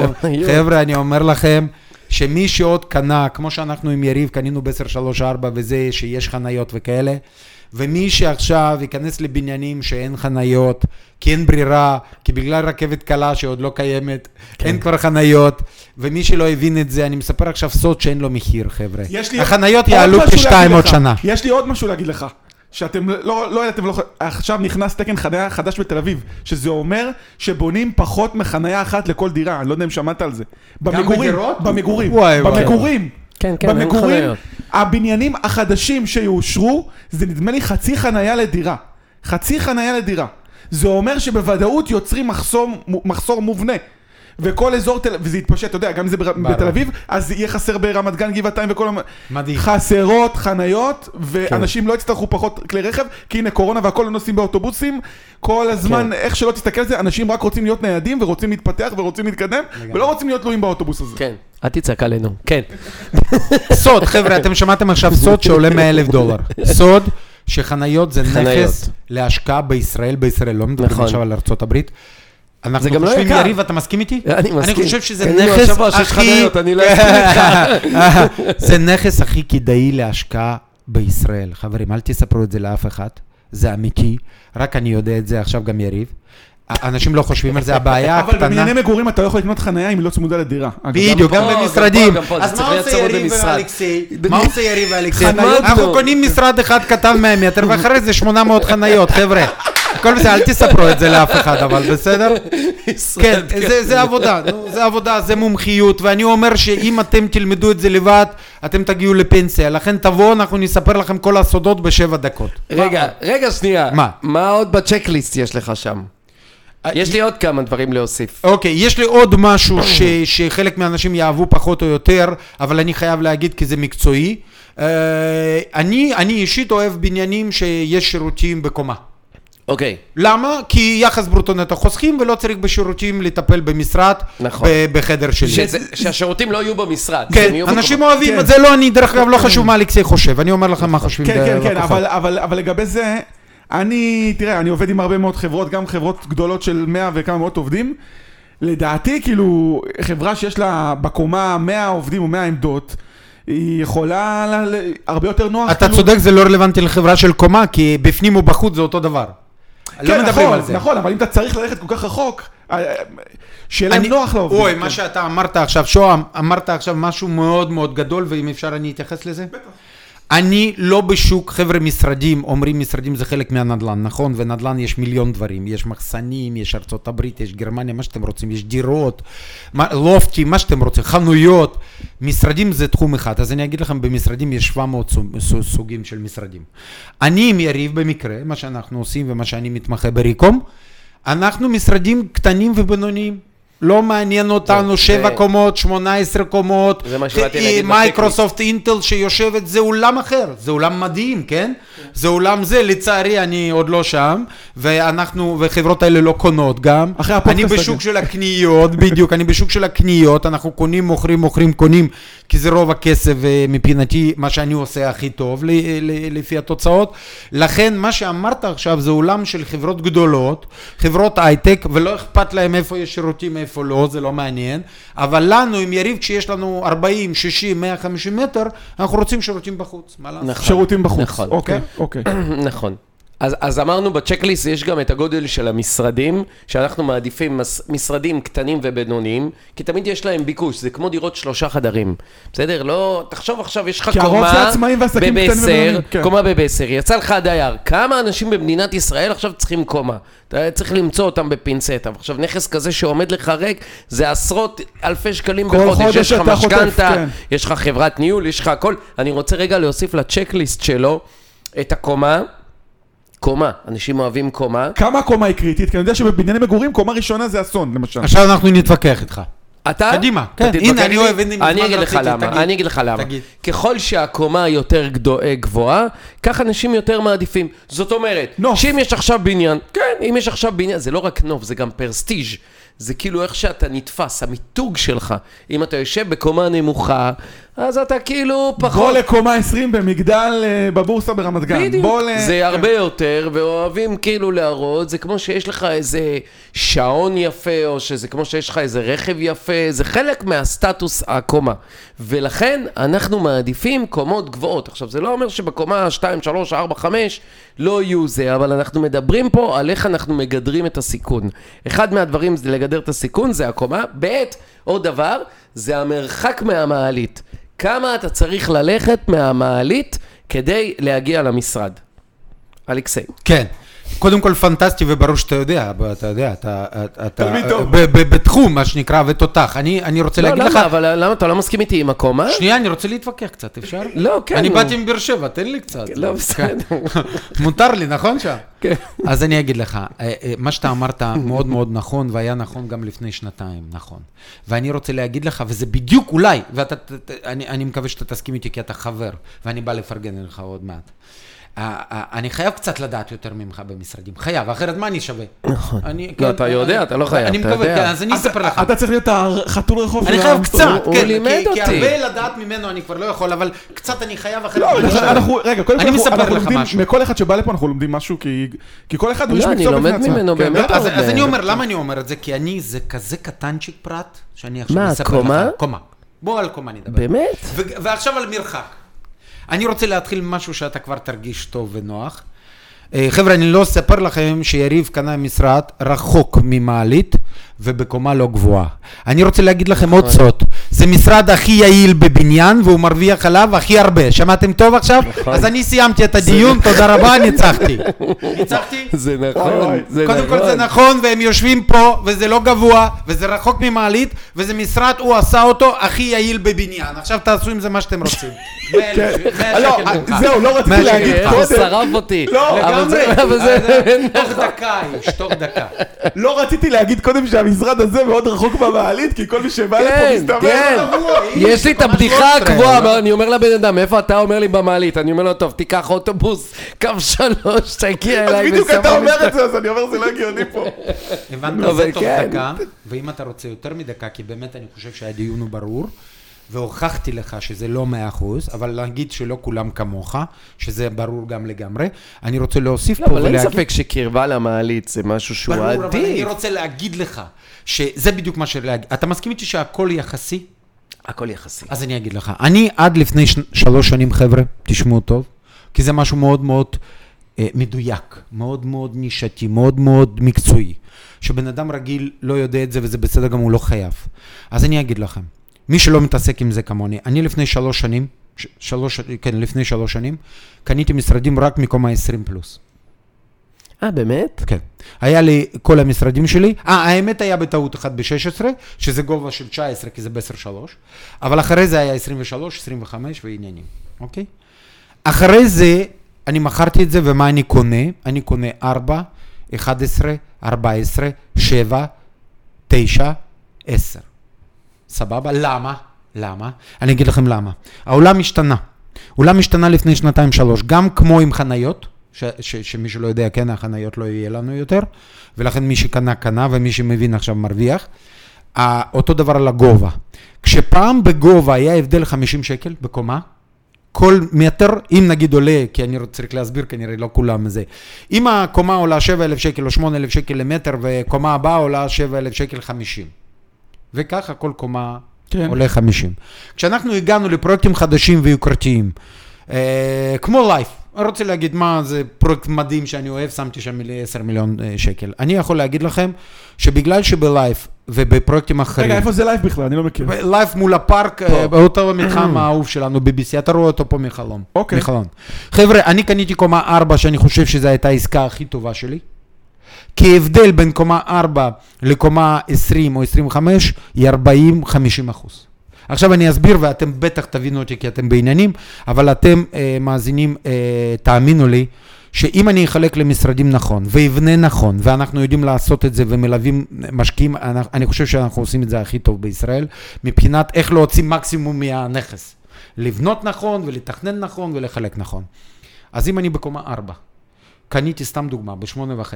חבר'ה, אני אומר לכם, שמי שעוד קנה, כמו שאנחנו עם יריב, קנינו ב-1034 וזה שיש חניות וכאלה, ומי שעכשיו ייכנס לבניינים שאין חניות, כי אין ברירה, כי בגלל רכבת קלה שעוד לא קיימת, כן. אין כבר חניות, ומי שלא הבין את זה, אני מספר עכשיו סוד שאין לו מחיר, חבר'ה. החניות יעלו כשתיים עוד שנה. יש לי עוד משהו להגיד לך, שאתם לא ידעתם, לא, עכשיו נכנס תקן חניה חדש בתל אביב, שזה אומר שבונים פחות מחניה אחת לכל דירה, אני לא יודע אם שמעת על זה. במגורים. כן, במגורים, הבניינים החדשים שיאושרו, זה נדמה לי חצי חנייה לדירה. זה אומר שבוודאות יוצרים מחסור מובנה. וכל אזור, וזה יתפשט, אתה יודע, גם זה בתל אביב, אז יהיה חסר ברמת גן, גבעתיים וכל... מדהים. חסרות, חניות, ואנשים לא יצטרכו פחות כלי רכב, כי הנה קורונה והכל נוסעים באוטובוסים, כל הזמן, איך שלא תסתכל על זה, אנשים רק רוצים להיות ניידים, ורוצים להתפתח, ורוצים להתקדם, ולא רוצים להיות תלויים באוטובוס הזה. כן, אל תצעק עלינו. כן. סוד, חבר'ה, אתם שמעתם עכשיו סוד שעולה $100,000. סוד שחניות זה נכס להשקעה בישראל, לא מדברים עכשיו על ארצות הברית. אנחנו חושבים, יריב, אתה מסכים איתי? אני מסכים. אני חושב שזה נכס הכי... זה נכס הכי כדאי להשקעה בישראל. חברים, אל תספרו את זה לאף אחד. זה אמיתי. רק אני יודע את זה עכשיו גם יריב. אנשים לא חושבים על זה, הבעיה הקטנה... אבל במנייני מגורים אתה לא יכול לקנות חנייה אם לא צמודה לדירה. בדיוק, גם במשרדים. אז מה עושה יריב ואלכסיי? אנחנו קונים משרד אחד קטן 100 מטר, ואחרי זה 800 חניות, חבר'ה. כל בסדר, אל תספרו את זה לאף אחד, אבל בסדר? כן, זה עבודה, זה מומחיות, ואני אומר שאם אתם תלמדו את זה לבד, אתם תגיעו לפנסיה, לכן תבואו, אנחנו נספר לכם כל הסודות ב7 דקות. רגע שנייה, מה עוד בצ'קליסט יש לך שם? יש לי עוד כמה דברים להוסיף. אוקיי, יש לי עוד משהו שחלק מהאנשים יאהבו פחות או יותר, אבל אני חייב להגיד כי זה מקצועי. אני אישית אוהב בניינים שיש שירותים בקומה. אוקיי. למה? כי יחס ברוטו נטו חוסכים ולא צריך בשירותים לטפל במשרד, נכון. בחדר שלי. שהשירותים לא יהיו במשרד. כן, אנשים אוהבים, כן. זה לא אני, דרך אגב, לא חשוב מה אלכסיי חושב, אני אומר לכם מה חושבים. כן, אבל לגבי זה, אני עובד עם הרבה מאוד חברות, גם חברות גדולות של 100 וכמה מאות עובדים, לדעתי, כאילו, חברה שיש לה בקומה 100 עובדים או 100 עמדות, היא יכולה הרבה יותר נוח. אתה צודק, זה לא רלוונטי לחברה של קומה, כי בפנים ובחוץ זה אותו דבר. כן, נכון, אבל אם אתה צריך ללכת כל כך רחוק, שיהיה להם נוח לעובדים. אוי, מה שאתה אמרת עכשיו, שואם, אמרת עכשיו משהו מאוד מאוד גדול, ואם אפשר אני אתייחס לזה? בטח. אני לא בשוק, חבר'ה משרדים, אומרים משרדים זה חלק מהנדלן, נכון? ונדלן יש מיליון דברים, יש מחסנים, יש ארצות הברית, יש גרמניה, מה שאתם רוצים, יש דירות, לופטים, מה שאתם רוצים, חנויות, משרדים זה תחום אחד, אז אני אגיד לכם, במשרדים יש 700 סוגים של משרדים. אני עם יריב במקרה, מה שאנחנו עושים ומה שאני מתמחה בריקום, אנחנו משרדים קטנים ובינוניים. לא מעניין אותנו 7 קומות, 18 קומות, מייקרוסופט, אינטל שיושבת, זה עולם אחר, זה עולם מדהים, כן? זה עולם זה, לצערי אני עוד לא שם, ואנחנו, וחברות האלה לא קונות גם. אני בשוק של הקניות, בדיוק, אני בשוק של הקניות, אנחנו קונים, מוכרים, מוכרים, קונים, כי זה רוב הכסף מבחינתי, מה שאני עושה הכי טוב לפי התוצאות. לכן מה שאמרת עכשיו זה עולם של חברות גדולות, חברות הייטק, ולא אכפת להם איפה יש שירותים, איפה לא, זה לא מעניין. אבל לנו, עם יריב, כשיש לנו 40, 60, 150 מטר, אנחנו רוצים שירותים בחוץ. שירותים בחוץ. אוקיי. נכון. אז אמרנו בצ'קליסט יש גם את הגודל של המשרדים, שאנחנו מעדיפים משרדים קטנים ובינוניים, כי תמיד יש להם ביקוש, זה כמו דירות 3 חדרים. בסדר? לא, תחשוב עכשיו, יש לך קומה בבסר, יצא לך הדייר. כמה אנשים במדינת ישראל עכשיו צריכים קומה? אתה צריך למצוא אותם בפינצטה. עכשיו נכס כזה שעומד לך ריק, זה עשרות אלפי שקלים בחודש. יש לך משכנתה, יש לך חברת ניהול, יש לך הכל. אני רוצה רגע להוסיף לצ'קליסט שלו את הקומה. קומה, אנשים אוהבים קומה. כמה קומה היא קריטית? כי אני יודע שבבנייני מגורים קומה ראשונה זה אסון, למשל. עכשיו אנחנו נתווכח איתך. אתה? קדימה. כן, הנה אני אוהב, אני אגיד לך למה, אני אגיד לך למה. ככל שהקומה יותר גבוהה, כך אנשים יותר מעדיפים. זאת אומרת, שאם יש עכשיו בניין, כן, אם יש עכשיו בניין, זה לא רק נוף, זה גם פרסטיג'. זה כאילו איך שאתה נתפס, המיתוג שלך. אם אתה יושב בקומה נמוכה, אז אתה כאילו פחות... בוא לקומה 20 במגדל בבורסה ברמת גן. בדיוק. זה הרבה יותר, ואוהבים כאילו להראות, זה כמו שיש לך איזה שעון יפה, או שזה כמו שיש לך איזה רכב יפה, זה חלק מהסטטוס הקומה. ולכן אנחנו מעדיפים קומות גבוהות. עכשיו, זה לא אומר שבקומה 2, 3, 4, 5 לא יהיו זה, אבל אנחנו מדברים פה על איך אנחנו מגדרים את הסיכון. אחד מהדברים זה לגדר את הסיכון, זה הקומה. בעת, עוד דבר, זה המרחק מהמעלית. כמה אתה צריך ללכת מהמעלית כדי להגיע למשרד? אלכסיי. כן. קודם כל פנטסטי וברור שאתה יודע, אתה יודע, אתה בתחום מה שנקרא ותותח. אני רוצה להגיד לך... אבל למה אתה לא מסכים איתי עם הקומה? שנייה, אני רוצה להתווכח קצת, אפשר? לא, כן. אני באתי עם בר שבע, תן לי קצת. לא, בסדר. מותר לי, נכון שם? כן. אז אני אגיד לך, מה שאתה אמרת מאוד מאוד נכון, והיה נכון גם לפני 2 נכון. ואני רוצה להגיד לך, וזה בדיוק אולי, ואני מקווה שאתה תסכים איתי כי אתה חבר, ואני בא לפרגן לך עוד מעט. אני חייב קצת לדעת יותר ממך במשרדים, חייב, אחרת מה אני שווה? נכון, אתה יודע, אתה לא חייב, אני מקווה, אז אני אספר לך. אתה צריך להיות חתול רחוב. אני חייב קצת, כי הרבה לדעת ממנו אני כבר לא יכול, אבל קצת אני חייב אחרת. רגע, קודם כל אנחנו לומדים, מכל אחד שבא לפה אנחנו לומדים משהו, כי כל אחד הוא איש מקצוע בפני עצמו. אז אני אומר, למה אני אומר את זה? כי אני זה כזה קטנצ'יק פרט, שאני עכשיו אספר לך. קומה? בוא על קומה נדבר. באמת? ועכשיו על מרחק. אני רוצה להתחיל משהו שאתה כבר תרגיש טוב ונוח. חבר'ה, אני לא אספר לכם שיריב קנה משרד רחוק ממעלית ובקומה לא גבוהה. אני רוצה להגיד לכם עוד סוד. זה משרד הכי יעיל בבניין והוא מרוויח עליו הכי הרבה. שמעתם טוב עכשיו? אז אני סיימתי את הדיון, תודה רבה, ניצחתי. ניצחתי? זה נכון. קודם כל זה נכון, והם יושבים פה וזה לא גבוה וזה רחוק ממעלית וזה משרד, הוא עשה אותו הכי יעיל בבניין. עכשיו תעשו עם זה מה שאתם רוצים. זהו, לא רציתי להגיד קודם. שרב אותי. לא רציתי להגיד קודם שהמשרד הזה מאוד רחוק במעלית, כי כל מי שבא לפה מסתבר. יש לי את הבדיחה הקבועה, אני אומר לבן אדם, איפה אתה? אומר לי במעלית, אני אומר לו, טוב, תיקח אוטובוס, קו 3, תגיע אליי. אז בדיוק אתה אומר את זה, אז אני אומר, זה לא הגיוני פה. הבנת, זה תוך דקה, ואם אתה רוצה יותר מדקה, כי באמת אני חושב שהדיון הוא ברור, והוכחתי לך שזה לא 100%, אבל להגיד שלא כולם כמוך, שזה ברור גם לגמרי. אני רוצה להוסיף פה ולהגיד... אבל אין ספק שקרבה למעלית זה משהו שהוא עדיף. ברור, אבל אני רוצה להגיד לך, שזה בדיוק מה שלהגיד. אתה מסכים איתי שהכל יחסי? הכל יחסי. אז אני אגיד לך. אני עד לפני 3 שנים, חבר'ה, תשמעו טוב, כי זה משהו מאוד מאוד מדויק, מאוד מאוד נישתי, מאוד מאוד מקצועי, שבן אדם רגיל לא יודע את זה, וזה בסדר גם הוא לא חייב. אז אני אגיד לכם. מי שלא מתעסק עם זה כמוני, אני לפני 3 שנים, לפני 3 שנים, קניתי משרדים רק מקומה 20 פלוס. באמת? כן. היה לי כל המשרדים שלי, האמת היה בטעות 1 ב-16, שזה גובה של 19, כי זה ב-13, אבל אחרי זה היה 23, 25 ועניינים, אוקיי? אחרי זה, אני מכרתי את זה, ומה אני קונה? אני קונה 4, 11, 14, 7, 9, 10. סבבה? למה? אני אגיד לכם למה. העולם השתנה. העולם השתנה לפני 2-3, גם כמו עם חניות, שמי שלא יודע, כן, החניות לא יהיה לנו יותר, ולכן מי שקנה קנה, ומי שמבין עכשיו מרוויח. אותו דבר על הגובה. כשפעם בגובה היה הבדל 50 שקל בקומה, כל מטר, אם נגיד עולה, כי אני צריך להסביר, כנראה לא כולם זה. אם הקומה עולה 7,000 שקל או 8,000 שקל למטר, וקומה הבאה עולה 7,000 שקל 50. וככה כל קומה עולה 50. כשאנחנו הגענו לפרויקטים חדשים ויוקרתיים, כמו לייף, אני רוצה להגיד מה זה פרויקט מדהים שאני אוהב, שמתי שם 10 מיליון שקל. אני יכול להגיד לכם שבגלל שבלייף ובפרויקטים אחרים... רגע, איפה זה לייף בכלל? אני לא מכיר. לייף מול הפארק, באותו המתחם האהוב שלנו בביסי, אתה רואה אותו פה מחלון. אוקיי. חבר'ה, אני קניתי קומה 4 שאני חושב שזו הייתה העסקה הכי טובה שלי. כי הבדל בין קומה 4 לקומה 20 או 25 היא 40-50%. עכשיו אני אסביר ואתם בטח תבינו אותי כי אתם בעניינים, אבל אתם מאזינים, תאמינו לי, שאם אני אחלק למשרדים נכון ויבנה נכון, ואנחנו יודעים לעשות את זה ומלווים משקיעים, אני חושב שאנחנו עושים את זה הכי טוב בישראל, מבחינת איך להוציא מקסימום מהנכס. לבנות נכון ולתכנן נכון ולחלק נכון. אז אם אני בקומה 4, קניתי סתם דוגמה, ב8.5,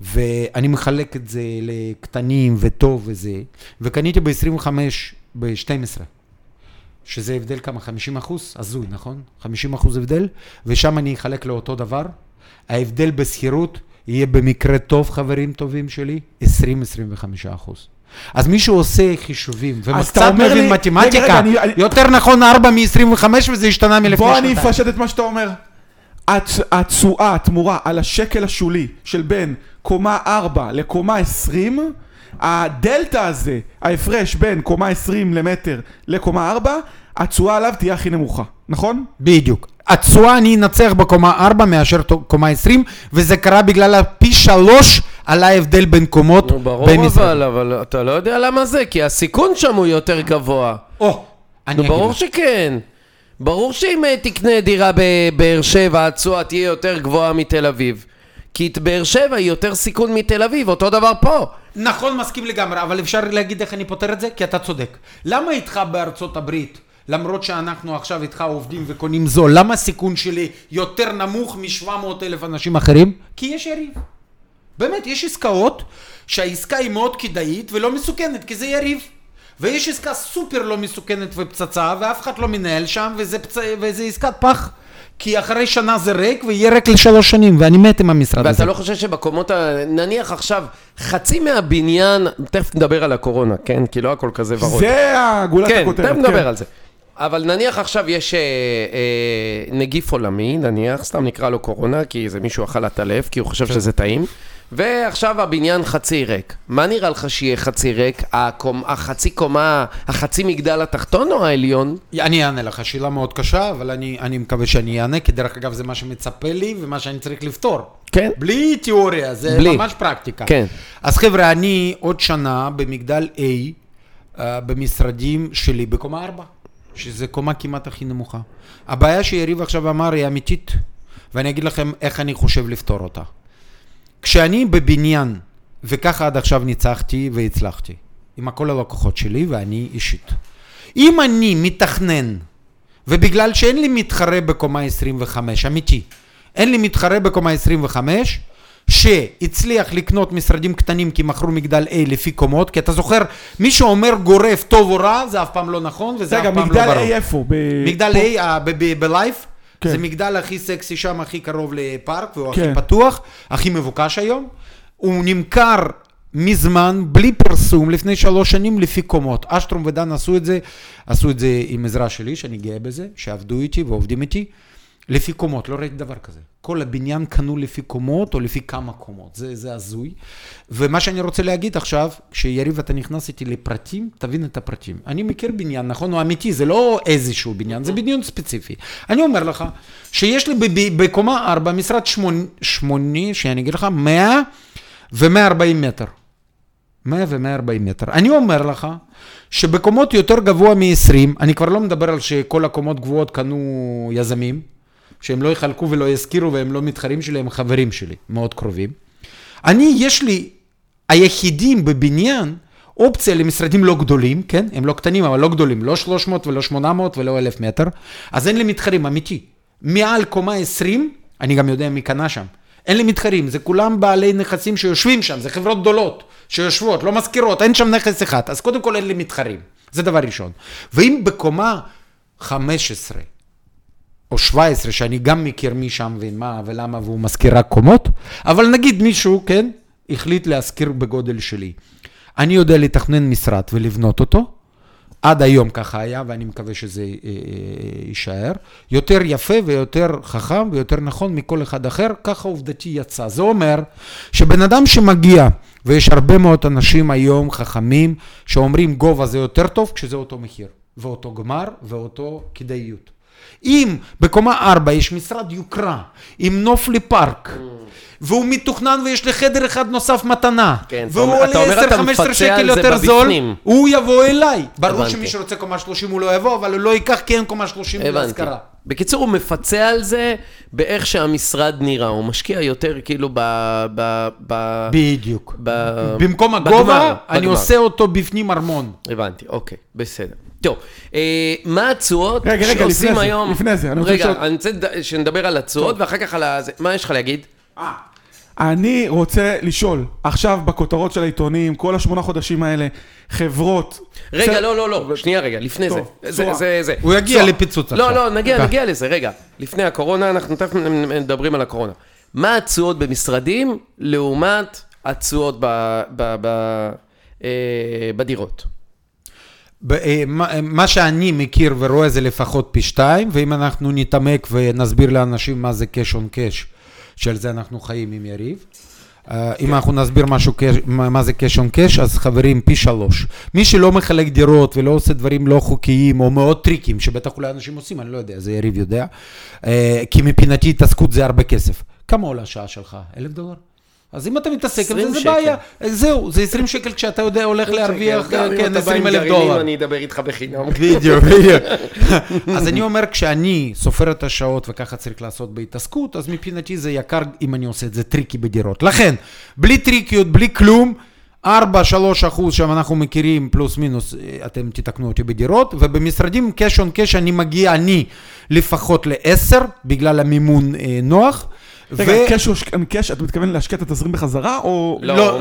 ואני מחלק את זה לקטנים וטוב וזה, וקניתי ב-25, ב-12, שזה הבדל כמה? 50%? עזוי, נכון? 50% הבדל, ושם אני אחלק לאותו דבר. ההבדל בסחירות יהיה במקרה טוב, חברים טובים שלי, 20-25%. אז מישהו עושה חישובים, ומצד מבין מתמטיקה, יותר נכון 4-25, וזה השתנה מלפני שנתיים. בוא אני אפשט את מה שאתה אומר. התשואה, התמורה על השקל השולי של בין קומה 4 לקומה 20, הדלטה הזה, ההפרש בין קומה 20 למטר לקומה 4, התשואה עליו תהיה הכי נמוכה, נכון? בדיוק. התשואה אני אנצח בקומה 4 מאשר קומה 20, וזה קרה בגלל הפי 3 על ההבדל בין קומות. נו, ברור אבל אתה לא יודע למה זה, כי הסיכון שם הוא יותר גבוה. נו, ברור שכן. ברור שאם תקנה דירה בבאר שבע, התשואה תהיה יותר גבוהה מתל אביב. כי את באר שבע היא יותר סיכון מתל אביב, אותו דבר פה. נכון, מסכים לגמרי, אבל אפשר להגיד איך אני פותר את זה? כי אתה צודק. למה איתך בארצות הברית, למרות שאנחנו עכשיו איתך עובדים וקונים זו, למה הסיכון שלי יותר נמוך מ-700,000 אנשים אחרים? כי יש יריב. באמת, יש עסקאות שהעסקה היא מאוד כדאית ולא מסוכנת, כי זה יריב. ויש עסקה סופר לא מסוכנת ופצצה, ואף אחד לא מנהל שם, וזה עסקת פח. כי אחרי שנה זה ריק, ויהיה ריק ל3 שנים, ואני מת עם המשרד הזה. ואתה לא חושב שבקומות, נניח עכשיו, חצי מהבניין, תכף נדבר על הקורונה, כן? כי לא הכל כזה ורוד. זה הגולת הכותרת. כן, תכף נדבר על זה. אבל נניח עכשיו יש נגיף עולמי, נניח, סתם נקרא לו קורונה, כי זה מישהו אכל את הלב, כי הוא חושב שזה טעים. ועכשיו הבניין חצי ריק. מה נראה לך שיהיה חצי ריק? החצי קומה, החצי מגדל התחתון או העליון? אני אענה לך, שאלה מאוד קשה, אבל אני מקווה שאני אענה, כי דרך אגב זה מה שמצפה לי ומה שאני צריך לפתור. כן. בלי תיאוריה, זה ממש פרקטיקה. כן. אז חבר'ה, אני עוד שנה במגדל A, במשרדים שלי בקומה 4, שזה קומה כמעט הכי נמוכה. הבעיה שיריב עכשיו אמר היא אמיתית, ואני אגיד לכם איך אני חושב לפתור אותה. כשאני בבניין, וככה עד עכשיו ניצחתי והצלחתי, עם כל הלקוחות שלי ואני אישית. אם אני מתכנן, ובגלל שאין לי מתחרה בקומה 25, אמיתי, אין לי מתחרה בקומה 25, שהצליח לקנות משרדים קטנים כי מכרו מגדל A לפי קומות, כי אתה זוכר, מי שאומר גורף טוב או רע, זה אף פעם לא נכון, וזה אף פעם לא ברור. מגדל A איפה? מגדל A בלייף? זה מגדל הכי סקסי שם, הכי קרוב לפארק, והוא הכי פתוח, הכי מבוקש היום. הוא נמכר מזמן, בלי פרסום, לפני 3 שנים, לפי קומות. אשטרום ודן עשו את זה עם עזרה שלי, שאני גאה בזה, שעבדו איתי ועובדים איתי, לפי קומות, לא ראיתי דבר כזה. כל הבניין קנו לפי קומות, או לפי כמה קומות, זה הזוי. ומה שאני רוצה להגיד עכשיו, כשיריב אתה נכנס איתי לפרטים, תבין את הפרטים. אני מכיר בניין, נכון? הוא אמיתי, זה לא איזשהו בניין, זה בניין ספציפי. אני אומר לך, שיש לי בקומה 4, משרד 8, שאני אגיד לך, 100 ו-140 מטר. 100 ו-140 מטר. אני אומר לך, שבקומות יותר גבוה מ-20, אני כבר לא מדבר על שכל הקומות גבוהות קנו יזמים, שהם לא יחלקו ולא יזכירו, והם לא מתחרים שלי, הם חברים שלי, מאוד קרובים. יש לי היחידים בבניין, אופציה למשרדים לא גדולים, כן? הם לא קטנים, אבל לא גדולים, לא 300 ולא 800 ולא 1,000 מטר, אז אין לי מתחרים, אמיתי. מעל קומה 20, אני גם יודע מי קנה שם. אין לי מתחרים, זה כולם בעלי נכסים שיושבים שם, זה חברות גדולות שיושבות, לא מזכירות, אין שם נכס אחד, אז קודם כל אין לי מתחרים, זה דבר ראשון. ואם בקומה 15 או 17, שאני גם מכיר מי שם ומה ולמה, והוא מזכיר רק קומות, אבל נגיד מישהו, כן, החליט להזכיר בגודל שלי. אני יודע לתכנן משרד ולבנות אותו, עד היום ככה היה, ואני מקווה שזה יישאר, יותר יפה ויותר חכם ויותר נכון מכל אחד אחר, ככה עובדתי יצא. זה אומר שבן אדם שמגיע, ויש הרבה מאוד אנשים היום חכמים, שאומרים גובה זה יותר טוב, כשזה אותו מחיר, ואותו גמר, ואותו כדאיות. אם בקומה 4 יש משרד יוקרה, עם נוף לפארק, והוא מתוכנן ויש לי חדר אחד נוסף מתנה, והוא עולה 10-15 שקל יותר זול, הוא יבוא אליי. ברור שמי שרוצה קומה 30 הוא לא יבוא, אבל הוא לא ייקח, כי אין קומה 30 להזכרה. בקיצור, הוא מפצה על זה באיך שהמשרד נראה, הוא משקיע יותר כאילו בדיוק. במקום הגובה, אני עושה אותו בפנים ארמון. הבנתי, אוקיי, בסדר. טוב, מה הצועות שעושים היום? לפני זה, אני רוצה שנדבר על הצועות ואחר כך על זה. מה יש לך להגיד? אני רוצה לשאול, עכשיו בכותרות של העיתונים, כל השמונה חודשים האלה, חברות... רגע, לא, שנייה רגע, לפני זה. הוא יגיע לפיצוץ עכשיו. לא, נגיע לזה, רגע. לפני הקורונה, אנחנו תכף מדברים על הקורונה. מה הצועות במשרדים לעומת הצועות בדירות? מה שאני מכיר ורואה זה לפחות פי 2, ואם אנחנו נתעמק ונסביר לאנשים מה זה קש און קש, שעל זה אנחנו חיים עם יריב, אם אנחנו נסביר מה זה קש און קש, אז חברים, פי 3. מי שלא מחלק דירות ולא עושה דברים לא חוקיים או מאוד טריקים, שבטח אולי אנשים עושים, אני לא יודע, זה יריב יודע, כי מפינתי התעסקות זה הרבה כסף. כמה עולה השעה שלך? $1,000? אז אם אתה מתעסק עם זה, זה בעיה. זהו, זה 20 שקל כשאתה יודע, הולך להרוויח, כן, $20,000. אני אדבר איתך בחינם. בדיוק. אז אני אומר, כשאני סופר את השעות וככה צריך לעשות בהתעסקות, אז מבחינתי זה יקר אם אני עושה את זה טריקי בדירות. לכן, בלי טריקיות, בלי כלום, 4-3% שם אנחנו מכירים, פלוס מינוס, אתם תתקנו אותי בדירות, ובמשרדים קש און קש אני מגיע, אני לפחות ל10, בגלל המימון נוח, רגע, קש, אתה מתכוון להשקיע את התזרים בחזרה, או... לא,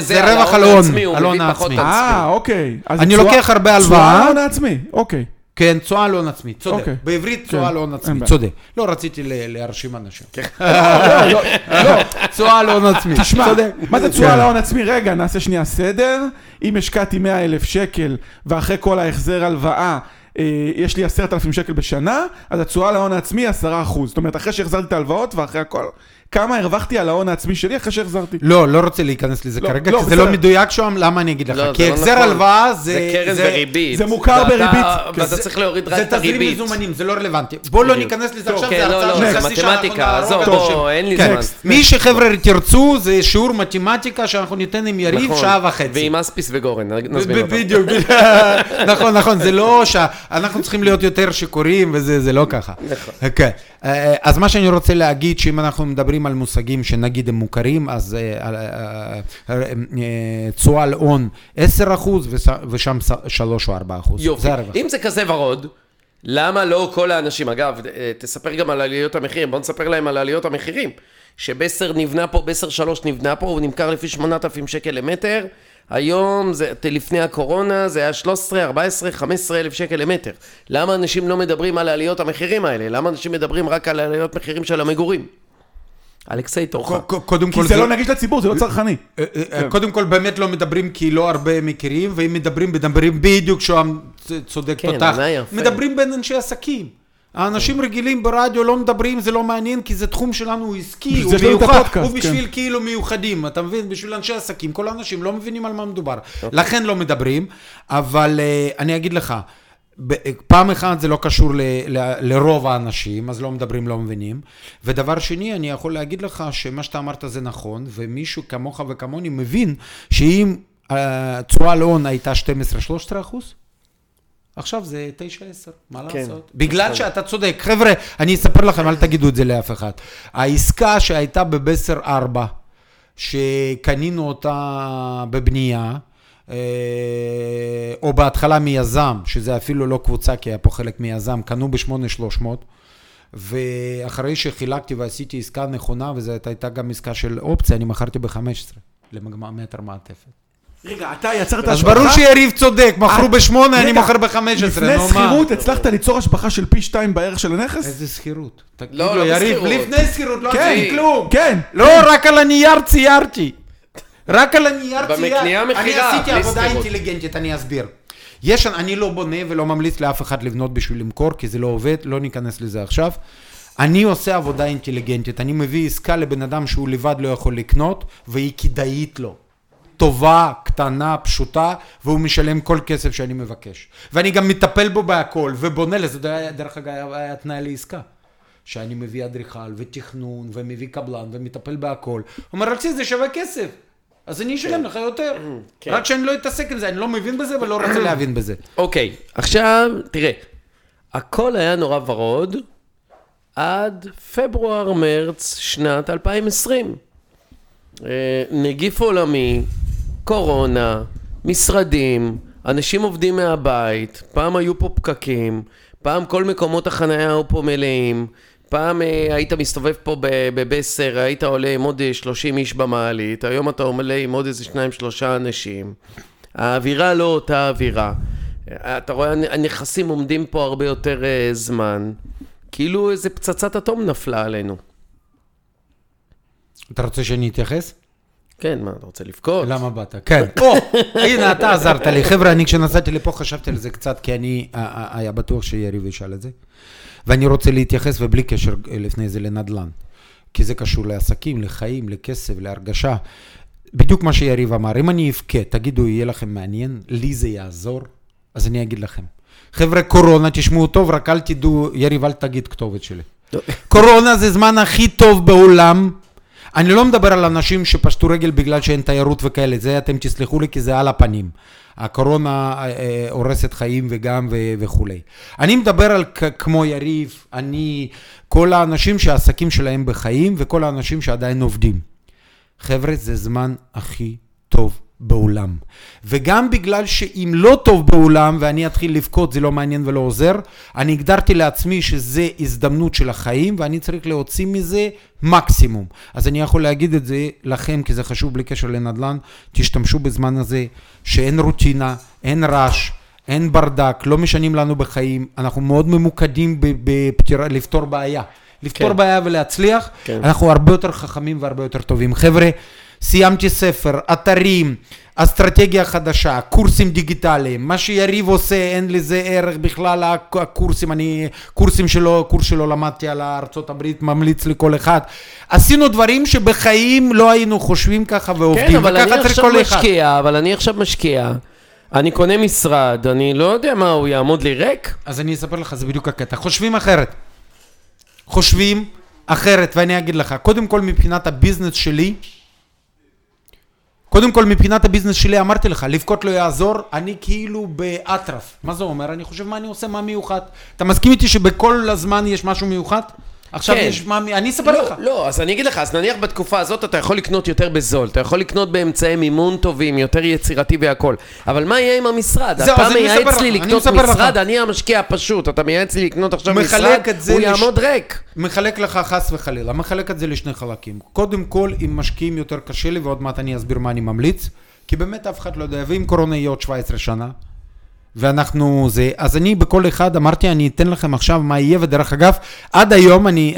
זה רווח על הון עצמי, הוא מביא פחות עצמי. אוקיי. אני לוקח הרבה הלוואה. צועה על הון עצמי, אוקיי. כן, צועה על הון עצמי, צודק. בעברית צועה על הון עצמי, צודק. לא רציתי להרשים אנשים. לא, צועה על הון עצמי. תשמע, מה זה צועה על הון עצמי? רגע, נעשה שנייה סדר. אם השקעתי 100,000 שקל, ואחרי כל ההחזר הלוואה, יש לי 10,000 שקל בשנה, אז התשואה על ההון העצמי 10%. זאת אומרת, אחרי שהחזרתי את ההלוואות ואחרי הכל, כמה הרווחתי על ההון העצמי שלי אחרי שהחזרתי? לא רוצה להיכנס לזה כרגע, כי זה לא מדויק שם, למה אני אגיד לך? כי החזר הלוואה זה... זה קרן בריבית. זה מוכר בריבית. ואתה צריך להוריד רק את הריבית. זה תזרים מזומנים, זה לא רלוונטי. בוא לא ניכנס לזה עכשיו, זה הרצאה של חצי שעה. מתמטיקה, עזוב, בוא, אין לי זמן. מי שחבר'ה תרצו, זה שיעור מתמטיקה שאנחנו ניתן עם יריב שעה וחצי. ועם אספיס וגורן, נזמין אותם. בדיוק, נכון, זה לא שאנחנו צריכים להיות יותר שקוראים, וזה לא ככה. אוקיי. אז מה שאני רוצה להגיד, שאם אנחנו מדברים על מושגים שנגיד הם מוכרים, אז צועה על הון 10% ושם 3 או 4%. יופי, אם זה כזה ורוד, למה לא כל האנשים, אגב, תספר גם על עליות המחירים, בוא נספר להם על עליות המחירים, שבסר נבנה פה, בסר 3 נבנה פה, הוא נמכר לפי 8,000 שקל למטר, היום, לפני הקורונה, זה היה 13, 14, 15,000 שקל למטר. למה אנשים לא מדברים על עליות המחירים האלה? למה אנשים מדברים רק על עליות מחירים של המגורים? אלכסיי תורך. כי זה לא נגיש לציבור, זה לא צרכני. קודם כל, באמת לא מדברים כי לא הרבה מכירים, ואם מדברים בדיוק שהם צודק תותח. מדברים בין אנשי עסקים. האנשים רגילים ברדיו לא מדברים, זה לא מעניין, כי זה תחום שלנו, הוא עסקי, הוא מיוחד, הוא בשביל כאילו מיוחדים, אתה מבין, בשביל אנשי עסקים, כל האנשים לא מבינים על מה מדובר, לכן לא מדברים, אבל אני אגיד לך, פעם אחת זה לא קשור לרוב האנשים, אז לא מדברים, לא מבינים, ודבר שני, אני יכול להגיד לך שמה שאתה אמרת זה נכון, ומישהו כמוך וכמוני מבין, שאם צועה להון הייתה 12-13%, עכשיו זה 9-10, מה לעשות? בגלל שאתה צודק, חבר'ה, אני אספר לכם, אל תגידו את זה לאף אחד. העסקה שהייתה בבסר 4, שקנינו אותה בבנייה, או בהתחלה מיזם, שזה אפילו לא קבוצה, כי היה פה חלק מיזם, קנו ב-8300, ואחרי שחילקתי ועשיתי עסקה נכונה, וזו הייתה גם עסקה של אופציה, אני מכרתי ב-15 למגמטר מעטפת. רגע, אתה יצרת... אז ברור שיריב צודק, מכרו ב-8, אני מוכר ב-15. לפני סחירות הצלחת ליצור השבחה של פי 2 בערך של הנכס? איזה סחירות? לא, יריב, לפני סחירות לא עשיתי כלום. כן, לא, רק על הנייר ציירתי. רק על הנייר צייר. אני עשיתי עבודה אינטליגנטית, אני אסביר. אני לא בונה ולא ממליץ לאף אחד לבנות בשביל למכור, כי זה לא עובד, לא ניכנס לזה עכשיו. אני עושה עבודה אינטליגנטית, אני מביא עסקה לבן אדם שהוא לבד לא יכול לקנות, והיא כדאית לו. טובה, קטנה, פשוטה, והוא משלם כל כסף שאני מבקש. ואני גם מטפל בו בהכל, ובונה לזה, דרך אגב, היה תנאי לעסקה. שאני מביא אדריכל ותכנון, ומביא קבלן, ומטפל בהכל. הוא אומר, רצי, זה שווה כסף. אז אני אשלם לך יותר. רק שאני לא אתעסק עם זה, אני לא מבין בזה ולא רוצה להבין בזה. אוקיי, עכשיו, תראה, הכל היה נורא ורוד עד פברואר-מרץ שנת 2020. נגיף עולמי, קורונה, משרדים, אנשים עובדים מהבית, פעם היו פה פקקים, פעם כל מקומות החנייה היו פה מלאים, פעם היית מסתובב פה בבסר, היית עולה עם עוד 30 איש במעלית, היום אתה עולה עם עוד איזה 2-3 אנשים. האווירה לא אותה אווירה. אתה רואה, הנכסים עומדים פה הרבה יותר זמן. כאילו איזה פצצת אטום נפלה עלינו. אתה רוצה שאני אתייחס? כן, מה, אתה רוצה לבכות? למה באת? כן. הנה, אתה עזרת לי. חבר'ה, אני כשנסעתי לפה חשבתי על זה קצת, כי אני היה בטוח שיריב ישאל את זה. ואני רוצה להתייחס, ובלי קשר לפני זה, לנדל"ן. כי זה קשור לעסקים, לחיים, לכסף, להרגשה. בדיוק מה שיריב אמר, אם אני אבכה, תגידו, יהיה לכם מעניין, לי זה יעזור, אז אני אגיד לכם. חבר'ה, קורונה, תשמעו טוב, רק אל תדעו, יריב, אל תגיד כתובת שלי. קורונה זה זמן הכי טוב בעולם. אני לא מדבר על אנשים שפשטו רגל בגלל שאין תיירות וכאלה, זה אתם תסלחו לי כי זה על הפנים. הקורונה הורסת חיים וגם וכו'. אני מדבר על כמו יריב, אני, כל האנשים שהעסקים שלהם בחיים וכל האנשים שעדיין עובדים. חבר'ה, זה זמן הכי טוב בעולם. וגם בגלל שאם לא טוב בעולם ואני אתחיל לבכות, זה לא מעניין ולא עוזר, אני הגדרתי לעצמי שזה הזדמנות של החיים ואני צריך להוציא מזה מקסימום. אז אני יכול להגיד את זה לכם, כי זה חשוב בלי קשר לנדל"ן, תשתמשו בזמן הזה שאין רוטינה, אין רעש, אין ברדק, לא משנים לנו בחיים, אנחנו מאוד ממוקדים לפתור בעיה. לפתור בעיה ולהצליח, אנחנו הרבה יותר חכמים והרבה יותר טובים. חבר'ה, סיימתי ספר, אתרים, אסטרטגיה חדשה, קורסים דיגיטליים, מה שיריב עושה, אין לזה ערך בכלל, הקורסים, קורס שלו למדתי על ארצות הברית, ממליץ לכל אחד. עשינו דברים שבחיים לא היינו חושבים ככה ועובדים. כן, אבל אני עכשיו משקיע, אני קונה משרד, אני לא יודע מה, הוא יעמוד לי ריק? אז אני אספר לך, זה בדיוק הקטע. חושבים אחרת. ואני אגיד לך, קודם כל מבחינת הביזנס שלי, אמרתי לך, לבכות לא יעזור, אני כאילו באטרף. מה זה אומר? אני חושב מה אני עושה, מה מיוחד. אתה מסכים איתי שבכל הזמן יש משהו מיוחד? עכשיו יש מה... אני אספר לך. לא, אז אני אגיד לך, אז נניח בתקופה הזאת אתה יכול לקנות יותר בזול, אתה יכול לקנות באמצעי מימון טובים, יותר יצירתי והכל. אבל מה יהיה עם המשרד? אתה מייעץ לי לקנות משרד, אני המשקיע הפשוט, אתה מייעץ לי לקנות עכשיו משרד, הוא יעמוד ריק. מחלק לך חס וחלילה, מחלק את זה לשני חלקים. קודם כל, אם משקיעים יותר קשה לי, ועוד מעט אני אסביר מה אני ממליץ, כי באמת אף אחד לא יודע, ואם קורונה יהיה עוד 17 שנה, ואנחנו זה, אז אני בכל אחד אמרתי, אני אתן לכם עכשיו מה יהיה, ודרך אגב, עד היום, אני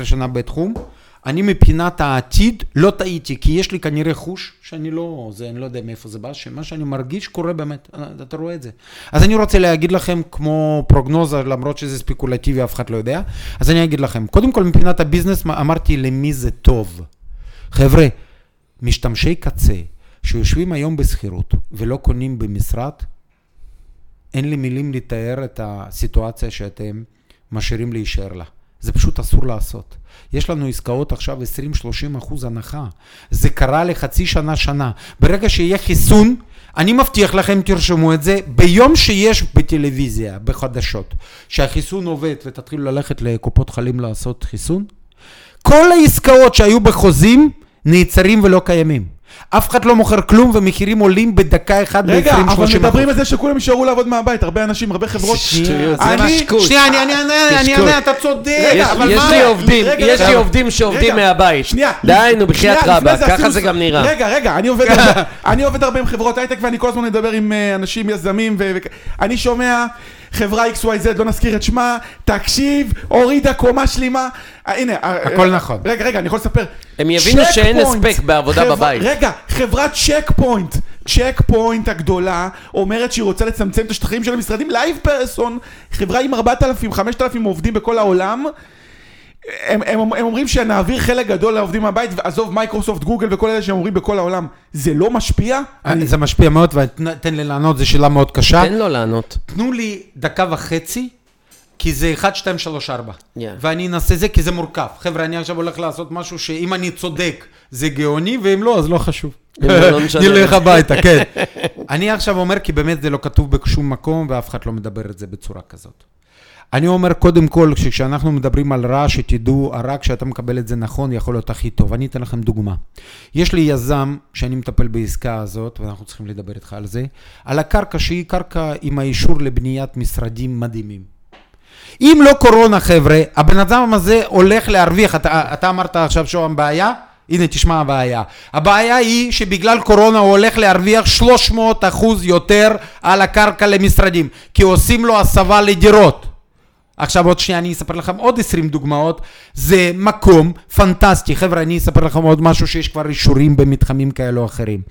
10-11 שנה בתחום, אני מבחינת העתיד לא טעיתי, כי יש לי כנראה חוש, שאני לא, זה, אני לא יודע מאיפה זה בא, שמה שאני מרגיש קורה באמת, אתה רואה את זה. אז אני רוצה להגיד לכם כמו פרוגנוזה, למרות שזה ספקולטיבי, אף אחד לא יודע, אז אני אגיד לכם, קודם כל מבחינת הביזנס, אמרתי למי זה טוב. חבר'ה, משתמשי קצה, שיושבים היום בסחירות ולא קונים במשרד, אין לי מילים לתאר את הסיטואציה שאתם משאירים להישאר לה. זה פשוט אסור לעשות. יש לנו עסקאות עכשיו 20-30% הנחה. זה קרה לחצי שנה. ברגע שיהיה חיסון, אני מבטיח לכם, תרשמו את זה, ביום שיש בטלוויזיה, בחדשות, שהחיסון עובד ותתחילו ללכת לקופות חולים לעשות חיסון, כל העסקאות שהיו בחוזים נעצרים ולא קיימים. אף אחד לא מוכר כלום, ומחירים עולים בדקה אחד ב-20-30%. רגע, אבל מדברים על זה שכולם יישארו לעבוד מהבית, הרבה אנשים, הרבה חברות. שנייה, אני ענה, אתה צודק. יש לי עובדים שעובדים מהבית. דהיינו, בחיית רבה, ככה זה גם נראה. רגע, אני עובד הרבה עם חברות הייטק, ואני כל הזמן מדבר עם אנשים יזמים, ואני שומע... חברה XYZ, לא נזכיר את שמה, תקשיב, הורידה קומה שלימה. הנה, הכל נכון. רגע, אני יכול לספר. הם יבינו שאין הספק בעבודה בבית. רגע, חברת צ'קפוינט, צ'קפוינט הגדולה, אומרת שהיא רוצה לצמצם את השטחים של המשרדים. לייב פרסון, חברה עם 4,000, 5,000 עובדים בכל העולם, הם אומרים שנעביר חלק גדול לעובדים מהבית, ועזוב מייקרוסופט, גוגל וכל אלה שהם אומרים בכל העולם. זה לא משפיע? זה משפיע מאוד, ותן לי לענות, זו שאלה מאוד קשה. תן לו לענות. תנו לי דקה וחצי, כי זה 1, 2, 3, 4. ואני אנסה זה כי זה מורכב. חבר'ה, אני עכשיו הולך לעשות משהו שאם אני צודק, זה גאוני, ואם לא, אז לא חשוב. נלך הביתה, כן. אני עכשיו אומר, כי באמת זה לא כתוב בשום מקום, ואף אחד לא מדבר את זה בצורה כזאת. אני אומר קודם כל, כשאנחנו מדברים על רע, שתדעו, רק שאתה מקבל את זה נכון, יכול להיות הכי טוב. אני אתן לכם דוגמה. יש לי יזם שאני מטפל בעסקה הזאת, ואנחנו צריכים לדבר איתך על זה, על הקרקע שהיא קרקע עם האישור לבניית משרדים מדהימים. אם לא קורונה, חבר'ה, הבן אדם הזה הולך להרוויח. אתה אמרת עכשיו שואם בעיה? הנה, תשמע הבעיה. הבעיה היא שבגלל קורונה הוא הולך להרוויח 300% יותר על הקרקע למשרדים, כי עושים לו הסבה לדירות. עכשיו עוד שנייה אני אספר לכם עוד 20 דוגמאות, זה מקום פנטסטי, חבר'ה אני אספר לכם עוד משהו שיש כבר אישורים במתחמים כאלו או אחרים,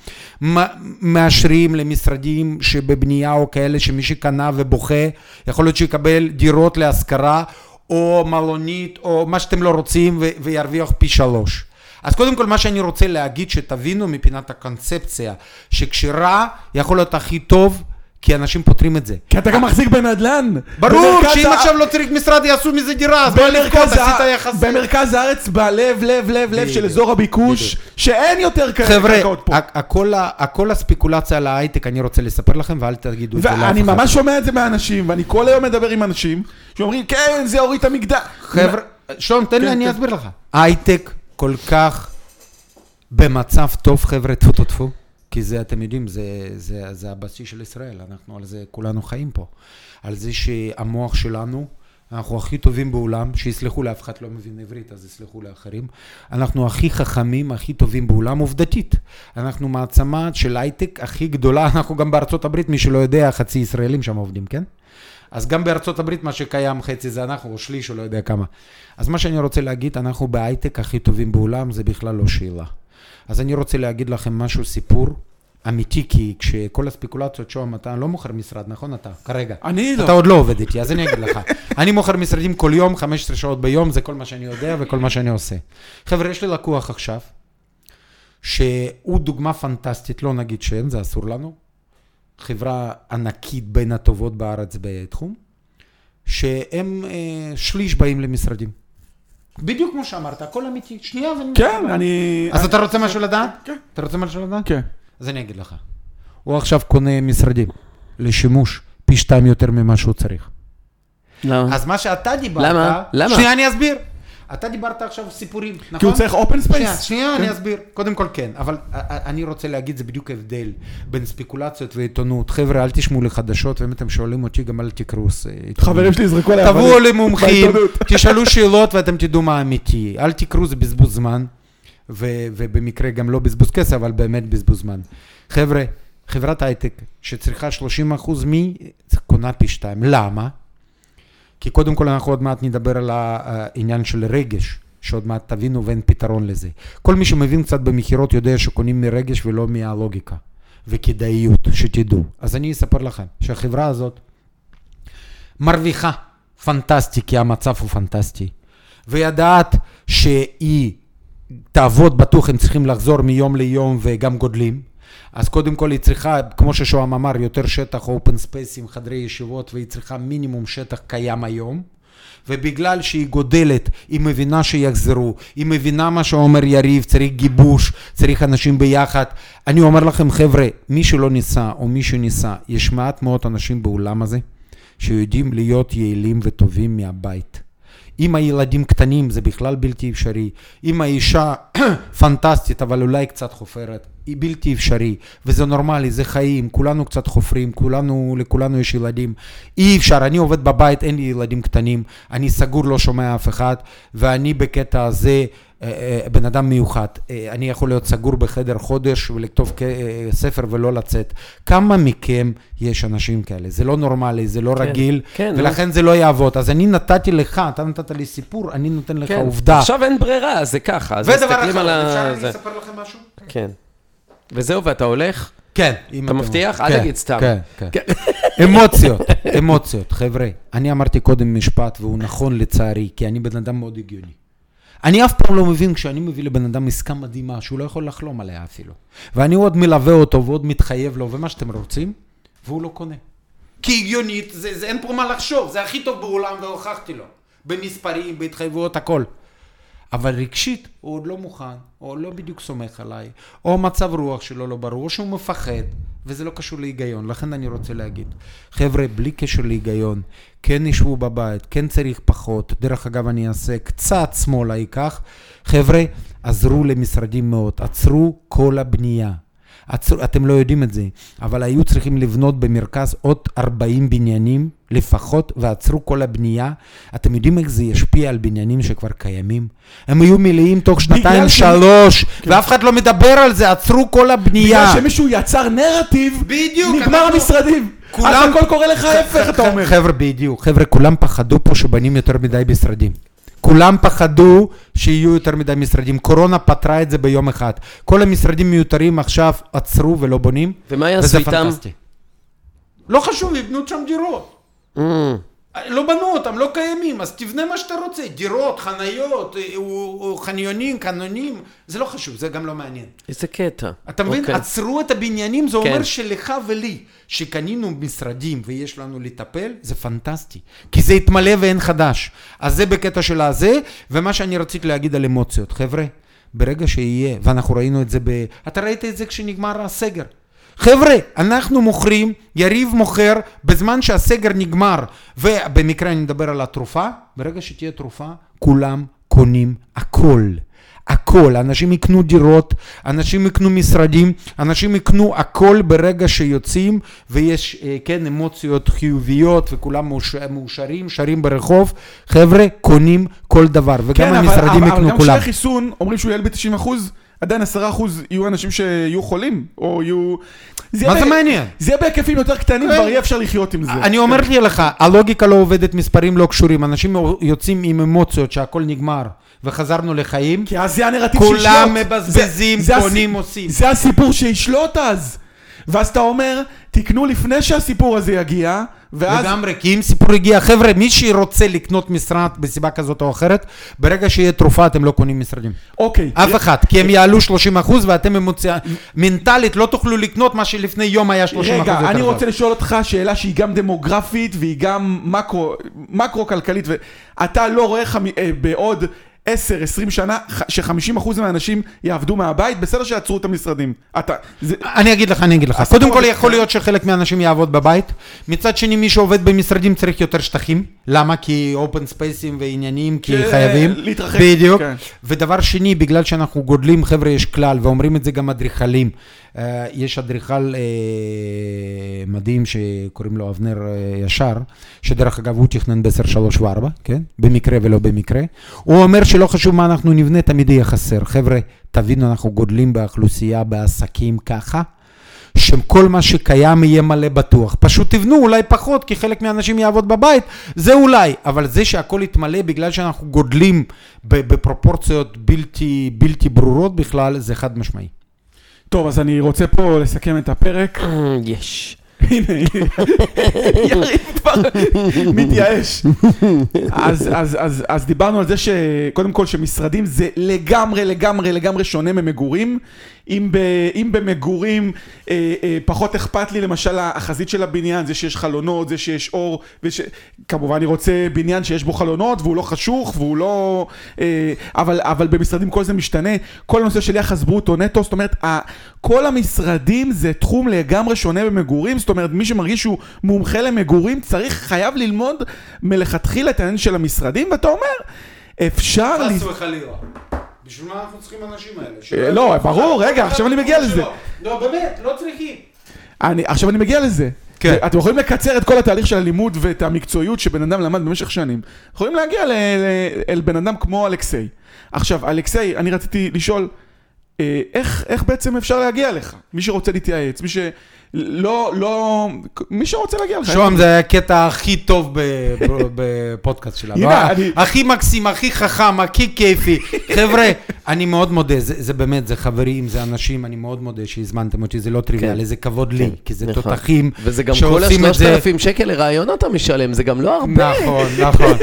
מאשרים למשרדים שבבנייה או כאלה שמי שקנה ובוכה, יכול להיות שיקבל דירות להשכרה או מלונית או מה שאתם לא רוצים וירוויח פי 3. אז קודם כל מה שאני רוצה להגיד שתבינו מפינת הקונספציה, שכשרע יכול להיות הכי טוב, כי אנשים פותרים את זה. כי אתה גם מחזיק בנדלן. ברור, שאם עכשיו לא צריך משרד יעשו מזה דירה, אז בוא לבכות, עשית יחסים. במרכז הארץ, בלב, לב, לב, לב של אזור הביקוש, שאין יותר קרקעות פה. חבר'ה, הכל הספקולציה על ההייטק, אני רוצה לספר לכם, ואל תגידו את זה. ואני ממש שומע את זה מהאנשים, ואני כל היום מדבר עם אנשים, שאומרים, כן, זה הוריד את המגדל. חבר'ה, שלום, תן לי, אני אסביר לך. הייטק כל כך במצב טוב, חבר'ה, טפו טפו. כי זה, אתם יודעים, זה הבסיס של ישראל, אנחנו על זה כולנו חיים פה, על זה שהמוח שלנו, אנחנו הכי טובים בעולם, שיסלחו לאף אחד לא מבין עברית, אז יסלחו לאחרים, אנחנו הכי חכמים, הכי טובים בעולם, עובדתית, אנחנו מעצמה של הייטק הכי גדולה, אנחנו גם בארצות הברית, מי שלא יודע, חצי ישראלים שם עובדים, כן? אז גם בארצות הברית מה שקיים חצי זה אנחנו, או שליש, או לא יודע כמה. אז מה שאני רוצה להגיד, אנחנו בהייטק הכי טובים בעולם, זה בכלל לא שאלה. אז אני רוצה להגיד לכם משהו, סיפור אמיתי, כי כשכל הספקולציות שום, אתה לא מוכר משרד, נכון? אתה, כרגע. אני לא. אתה עוד לא עובד איתי, אז אני אגיד לך. אני מוכר משרדים כל יום, 15 שעות ביום, זה כל מה שאני יודע וכל מה שאני עושה. חבר'ה, יש לי לקוח עכשיו, שהוא דוגמה פנטסטית, לא נגיד שאין, זה אסור לנו. חברה ענקית בין הטובות בארץ בתחום, שהם שליש באים למשרדים. בדיוק כמו שאמרת, הכל אמיתי, שנייה ואני... כן, אני... אז אתה רוצה משהו לדעת? כן. אתה רוצה משהו לדעת? כן. אז אני אגיד לך. הוא עכשיו קונה משרדים לשימוש פי 2 יותר ממה שהוא צריך. למה? אז מה שאתה דיברת... למה? שנייה, אני אסביר. אתה דיברת עכשיו סיפורים, נכון? כי הוא צריך אופן ספייס. שנייה, אני אסביר. קודם כל כן, אבל אני רוצה להגיד, זה בדיוק הבדל בין ספקולציות ועיתונות. חבר'ה, אל תשמעו לחדשות, ואם אתם שואלים אותי, גם אל תקראו עיתונות. חברים שלי יזרקו עליי. תבואו למומחים, תשאלו שאלות ואתם תדעו מה אמיתי. אל תקראו, זה בזבוז זמן, ובמקרה גם לא בזבוז כסף, אבל באמת בזבוז זמן. חבר'ה, חברת הייטק שצריכה 30% קונה פי 2. למה? כי קודם כל אנחנו עוד מעט נדבר על העניין של רגש, שעוד מעט תבינו ואין פתרון לזה. כל מי שמבין קצת במחירות יודע שקונים מרגש ולא מהלוגיקה, וכדאיות שתדעו. אז אני אספר לכם שהחברה הזאת מרוויחה פנטסטי, כי המצב הוא פנטסטי, וידעת שהיא תעבוד בטוח, הם צריכים לחזור מיום ליום וגם גודלים, אז קודם כל היא צריכה, כמו ששואם אמר, יותר שטח, אופן ספייס עם חדרי ישיבות, והיא צריכה מינימום שטח קיים היום, ובגלל שהיא גודלת, היא מבינה שיחזרו, היא מבינה מה שאומר יריב, צריך גיבוש, צריך אנשים ביחד. אני אומר לכם חבר'ה, מי שלא ניסה או מי שניסה, יש מעט מאות אנשים בעולם הזה, שיודעים להיות יעילים וטובים מהבית. אם הילדים קטנים זה בכלל בלתי אפשרי, אם האישה פנטסטית אבל אולי קצת חופרת, היא בלתי אפשרי, וזה נורמלי, זה חיים, כולנו קצת חופרים, לכולנו יש ילדים, אי אפשר, אני עובד בבית, אין לי ילדים קטנים, אני סגור, לא שומע אף אחד, ואני בקטע הזה בן אדם מיוחד, אני יכול להיות סגור בחדר חודש ולכתוב ספר ולא לצאת. כמה מכם יש אנשים כאלה? זה לא נורמלי, זה לא רגיל, ולכן זה לא יעבוד. אז אני נתתי לך, אתה נתת לי סיפור, אני נותן לך עובדה. עכשיו אין ברירה, זה ככה. ודבר אחד, אפשר אני אספר לכם משהו? כן. וזהו, ואתה הולך? כן. אתה מבטיח? אל תגיד סתם. אמוציות, חבר'ה. אני אמרתי קודם משפט, והוא נכון לצערי, כי אני בן אדם מאוד הגיוני. אני אף פעם לא מבין כשאני מביא לבן אדם עסקה מדהימה, שהוא לא יכול לחלום עליה אפילו. ואני עוד מלווה אותו ועוד מתחייב לו, ומה שאתם רוצים, והוא לא קונה. כי הגיונית, זה אין פה מה לחשוב, זה הכי טוב בעולם והוכחתי לו. במספרים, בהתחייבויות, הכל. אבל רגשית, הוא עוד לא מוכן, או לא בדיוק סומך עליי, או מצב רוח שלו לא ברור, או שהוא מפחד, וזה לא קשור להיגיון. לכן אני רוצה להגיד, חבר'ה, בלי קשר להיגיון, כן ישבו בבית, כן צריך פחות, דרך אגב אני אעשה קצת שמאלה ייקח, חבר'ה, עזרו למשרדים מאוד, עצרו כל הבנייה. אתם לא יודעים את זה, אבל היו צריכים לבנות במרכז עוד 40 בניינים לפחות, ועצרו כל הבנייה. אתם יודעים איך זה ישפיע על בניינים שכבר קיימים? הם היו מלאים תוך שנתיים, 3, ואף אחד לא מדבר על זה, עצרו כל הבנייה. בגלל שמישהו יצר נרטיב, נגמר המשרדים. אז הכל קורה לך ההפך, אתה אומר. חבר'ה, בדיוק, חבר'ה, כולם פחדו פה שבנים יותר מדי משרדים. כולם פחדו שיהיו יותר מדי משרדים. קורונה פתרה את זה ביום אחד. כל המשרדים מיותרים עכשיו עצרו ולא בונים. ומה יעשו איתם? לא חשוב, יבנו שם דירות. לא בנו אותם, לא קיימים. אז תבנה מה שאתה רוצה. דירות, חניות, חניונים. זה לא חשוב, זה גם לא מעניין. איזה קטע. אתה מבין? עצרו את הבניינים, זה אומר שלך ולי, שקנינו משרדים ויש לנו לטפל, זה פנטסטי. כי זה התמלא ואין חדש. אז זה בקטע של הזה, ומה שאני רציתי להגיד על אמוציות. חבר'ה, ברגע שיהיה, ואנחנו ראינו את זה אתה ראית את זה כשנגמר הסגר. חבר'ה, אנחנו מוכרים, יריב מוכר, בזמן שהסגר נגמר, ובמקרה אני מדבר על התרופה, ברגע שתהיה תרופה, כולם קונים הכל. הכל, אנשים יקנו דירות, אנשים יקנו משרדים, אנשים יקנו הכל ברגע שיוצאים, ויש כן אמוציות חיוביות, וכולם מאושרים, שרים ברחוב, חבר'ה, קונים כל דבר, וגם המשרדים יקנו כולם. כן, אבל גם שחיסון, אומרים שהוא יעל ב-90%, עדיין 10% יהיו אנשים שיהיו חולים, או יהיו... מה זה מעניין? זה בהיקפים יותר קטנים, כבר אי אפשר לחיות עם זה. אני אומרתי לך, הלוגיקה לא עובדת, מספרים לא קשורים, אנשים יוצאים עם אמוציות שהכל נגמר, וחזרנו לחיים, כי אז זה הנרטיב שישלוט. כולם מבזבזים, קונים, עושים. זה הסיפור שישלוט אז. ואז אתה אומר, תקנו לפני שהסיפור הזה יגיע, לגמרי, כי אם סיפור הגיע, חבר'ה, מי שרוצה לקנות משרד בסיבה כזאת או אחרת, ברגע שיהיה תרופה אתם לא קונים משרדים. אוקיי. אף אחד, כי הם יעלו 30% ואתם מנטלית לא תוכלו לקנות מה שלפני יום היה 30%. רגע, אני רוצה לשאול אותך שאלה שהיא גם דמוגרפית והיא גם מקרו-כלכלית, ואתה לא רואה בעוד 10-20 שנה ש-50% מהאנשים יעבדו מהבית, בסדר שיעצרו את המשרדים. אני אגיד לך. קודם כל יכול להיות שחלק מהאנשים יעבוד בבית. מצד שני, מי שעובד במשרדים צריך יותר שטחים. למה? כי אופן ספייסים ועניינים, כי חייבים. להתרחק. בדיוק. ודבר שני, בגלל שאנחנו גודלים, חבר'ה, יש כלל, ואומרים את זה גם אדריכלים. יש אדריכל מדהים שקוראים לו אבנר ישר, שדרך אגב הוא תכנן בסר 3 ו-4, כן? במקרה ולא במקרה. הוא אומר שלא חשוב מה אנחנו נבנה, תמיד יהיה חסר. חבר'ה, תבינו, אנחנו גודלים באוכלוסייה, בעסקים ככה, שכל מה שקיים יהיה מלא בטוח. פשוט תבנו, אולי פחות, כי חלק מהאנשים יעבוד בבית, זה אולי, אבל זה שהכל יתמלא בגלל שאנחנו גודלים בפרופורציות בלתי ברורות בכלל, זה חד משמעי. טוב, אז אני רוצה פה לסכם את הפרק. יש. הנה, יריב כבר מתייאש. אז דיברנו על זה שקודם כל שמשרדים זה לגמרי שונה ממגורים. אם במגורים פחות אכפת לי, למשל החזית של הבניין, זה שיש חלונות, זה שיש אור, כמובן אני רוצה בניין שיש בו חלונות והוא לא חשוך והוא לא, אבל במשרדים כל זה משתנה, כל הנושא של יחס ברוטו נטו, זאת אומרת כל המשרדים זה תחום לגמרי שונה במגורים, זאת אומרת מי שמרגיש שהוא מומחה למגורים חייב ללמוד מלכתחילה את העניין של המשרדים, ואתה אומר אפשר בשביל מה אנחנו צריכים אנשים האלה? לא, ברור, רגע, עכשיו אני מגיע לזה. לא, באמת, לא צריכים. עכשיו אני מגיע לזה. אתם יכולים לקצר את כל התהליך של הלימוד ואת המקצועיות שבן אדם למד במשך שנים. יכולים להגיע אל בן אדם כמו אלכסיי. עכשיו, אלכסיי, אני רציתי לשאול, איך בעצם אפשר להגיע לך? מי שרוצה להתייעץ, מי ש... לא, מי שרוצה להגיע לך. שואם, זה היה הקטע הכי טוב בפודקאסט שלנו. הכי מקסים, הכי חכם, הכי כיפי. חבר'ה, אני מאוד מודה, זה באמת, זה חברים, זה אנשים, אני מאוד מודה שהזמנתם אותי, זה לא טריוויאלי, זה כבוד לי, כי זה תותחים. וזה גם כל 3,000 שקל לרעיון אתה משלם, זה גם לא הרבה. נכון.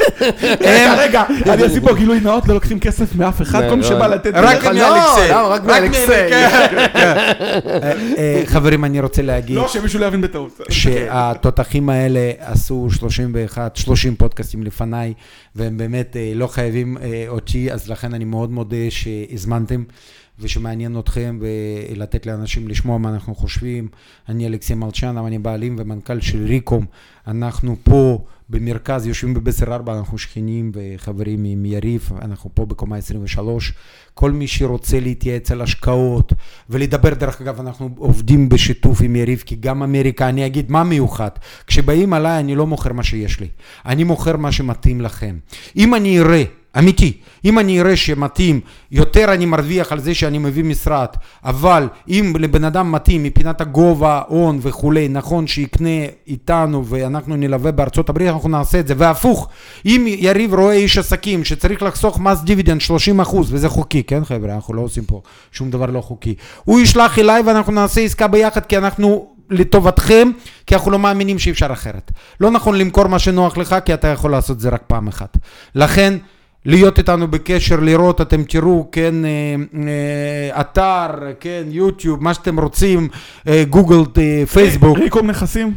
רגע, אני אעשה פה גילוי נאות, לא לוקחים כסף מאף אחד, כל מי שבא לתת. רק מאלכסיי. רק מאלכסיי. חברים, אני רוצה לא, שמישהו להבין בטעות. שהתותחים האלה עשו 30 פודקאסטים לפניי, והם באמת לא חייבים אותי, אז לכן אני מאוד מודה שהזמנתם, ושמעניין אתכם, ולתת לאנשים לשמוע מה אנחנו חושבים. אני אלכסיי מולצ'נוב, אני בעלים ומנכ"ל של ריקום. אנחנו פה במרכז, יושבים בבסר 4, אנחנו שכנים וחברים עם יריב, אנחנו פה בקומה 23. כל מי שרוצה להתייעץ על השקעות ולדבר, דרך אגב, אנחנו עובדים בשיתוף עם יריב, כי גם אמריקה, אני אגיד מה מיוחד, כשבאים עליי אני לא מוכר מה שיש לי, אני מוכר מה שמתאים לכם. אם אני אראה, אמיתי, אם אני אראה שמתאים, יותר אני מרוויח על זה שאני מביא משרד, אבל אם לבן אדם מתאים מפינת הגובה, הון וכולי, נכון שיקנה איתנו ואנחנו נלווה בארצות הברית, אנחנו נעשה את זה, והפוך, אם יריב רואה איש עסקים שצריך לחסוך מס דיבידנד 30%, וזה חוקי, כן חבר'ה, אנחנו לא עושים פה שום דבר לא חוקי, הוא ישלח אליי ואנחנו נעשה עסקה ביחד, כי אנחנו... לטובתכם, כי אנחנו לא מאמינים שאפשר אחרת. לא נכון למכור מה שנוח לך, כי אתה יכול לעשות זה רק פעם אחת. לכן, להיות איתנו בקשר, לראות, אתם תראו, כן, אתר, כן, יוטיוב, מה שאתם רוצים, גוגל, פייסבוק. ריקום נכסים?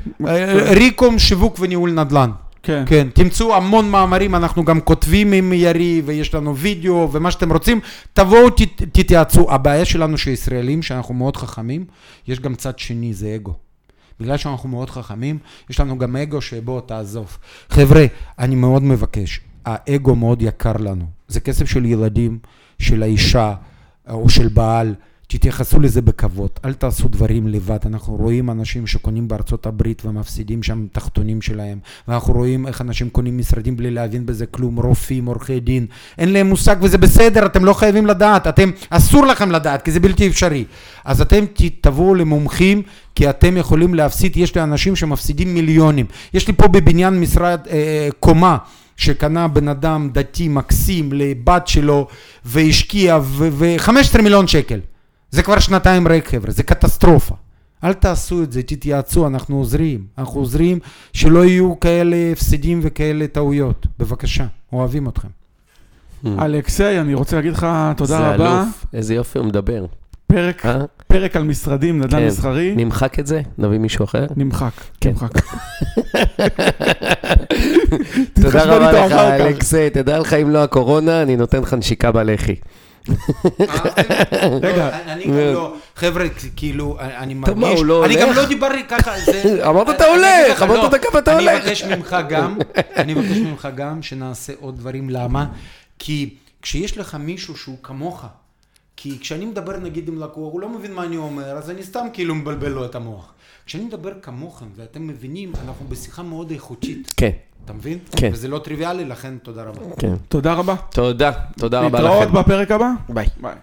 ריקום, שיווק וניהול נדל"ן. כן, תמצאו המון מאמרים, אנחנו גם כותבים עם ירי ויש לנו וידאו ומה שאתם רוצים, תבואו תתייעצו. הבעיה שלנו שישראלים שאנחנו מאוד חכמים, יש גם צד שני, זה אגו. בגלל שאנחנו מאוד חכמים, יש לנו גם אגו שבו תעזוב. חבר'ה, אני מאוד מבקש, האגו מאוד יקר לנו, זה כסף של ילדים, של האישה או של בעל, תתייחסו לזה בכבוד, אל תעשו דברים לבד. אנחנו רואים אנשים שקונים בארצות הברית ומפסידים שם תחתונים שלהם, ואנחנו רואים איך אנשים קונים משרדים בלי להבין בזה כלום, רופאים, עורכי דין, אין להם מושג, וזה בסדר, אתם לא חייבים לדעת, אסור לכם לדעת, כי זה בלתי אפשרי. אז אתם תבואו למומחים, כי אתם יכולים להפסיד. יש לי אנשים שמפסידים מיליונים. יש לי פה בבניין משרד קומה, שקנה בן אדם דתי מקסים לבת שלו, והשקיע 15 מיליון שקל. זה כבר שנתיים ריק, חבר'ה, זה קטסטרופה. אל תעשו את זה, תתייעצו, אנחנו עוזרים. אנחנו עוזרים שלא יהיו כאלה הפסדים וכאלה טעויות. בבקשה, אוהבים אתכם. אלכסיי, אני רוצה להגיד לך תודה רבה. זה אלוף, איזה יופי הוא מדבר. פרק על משרדים, נדל"ן מסחרי. נמחק את זה? נביא מישהו אחר? נמחק. תודה רבה לך, אלכסיי. תדע לך, אם לא הקורונה, אני נותן לך נשיקה בלחי. אני גם לא, חבר'ה, כאילו, אני מרגיש, אני גם לא דיבר ככה. אמרת אתה הולך, אמרת אתה ככה, אתה הולך. אני מבקש ממך גם שנעשה עוד דברים. למה? כי כשיש לך מישהו שהוא כמוך, כי כשאני מדבר נגיד עם לקוח, הוא לא מבין מה אני אומר, אז אני סתם כאילו מבלבל לו את המוח. כשאני מדבר כמוכם ואתם מבינים, אנחנו בשיחה מאוד איכותית. כן. אתה מבין? כן. וזה לא טריוויאלי, לכן תודה רבה. כן. תודה רבה. תודה רבה לכם. נתראות בפרק הבא? ביי.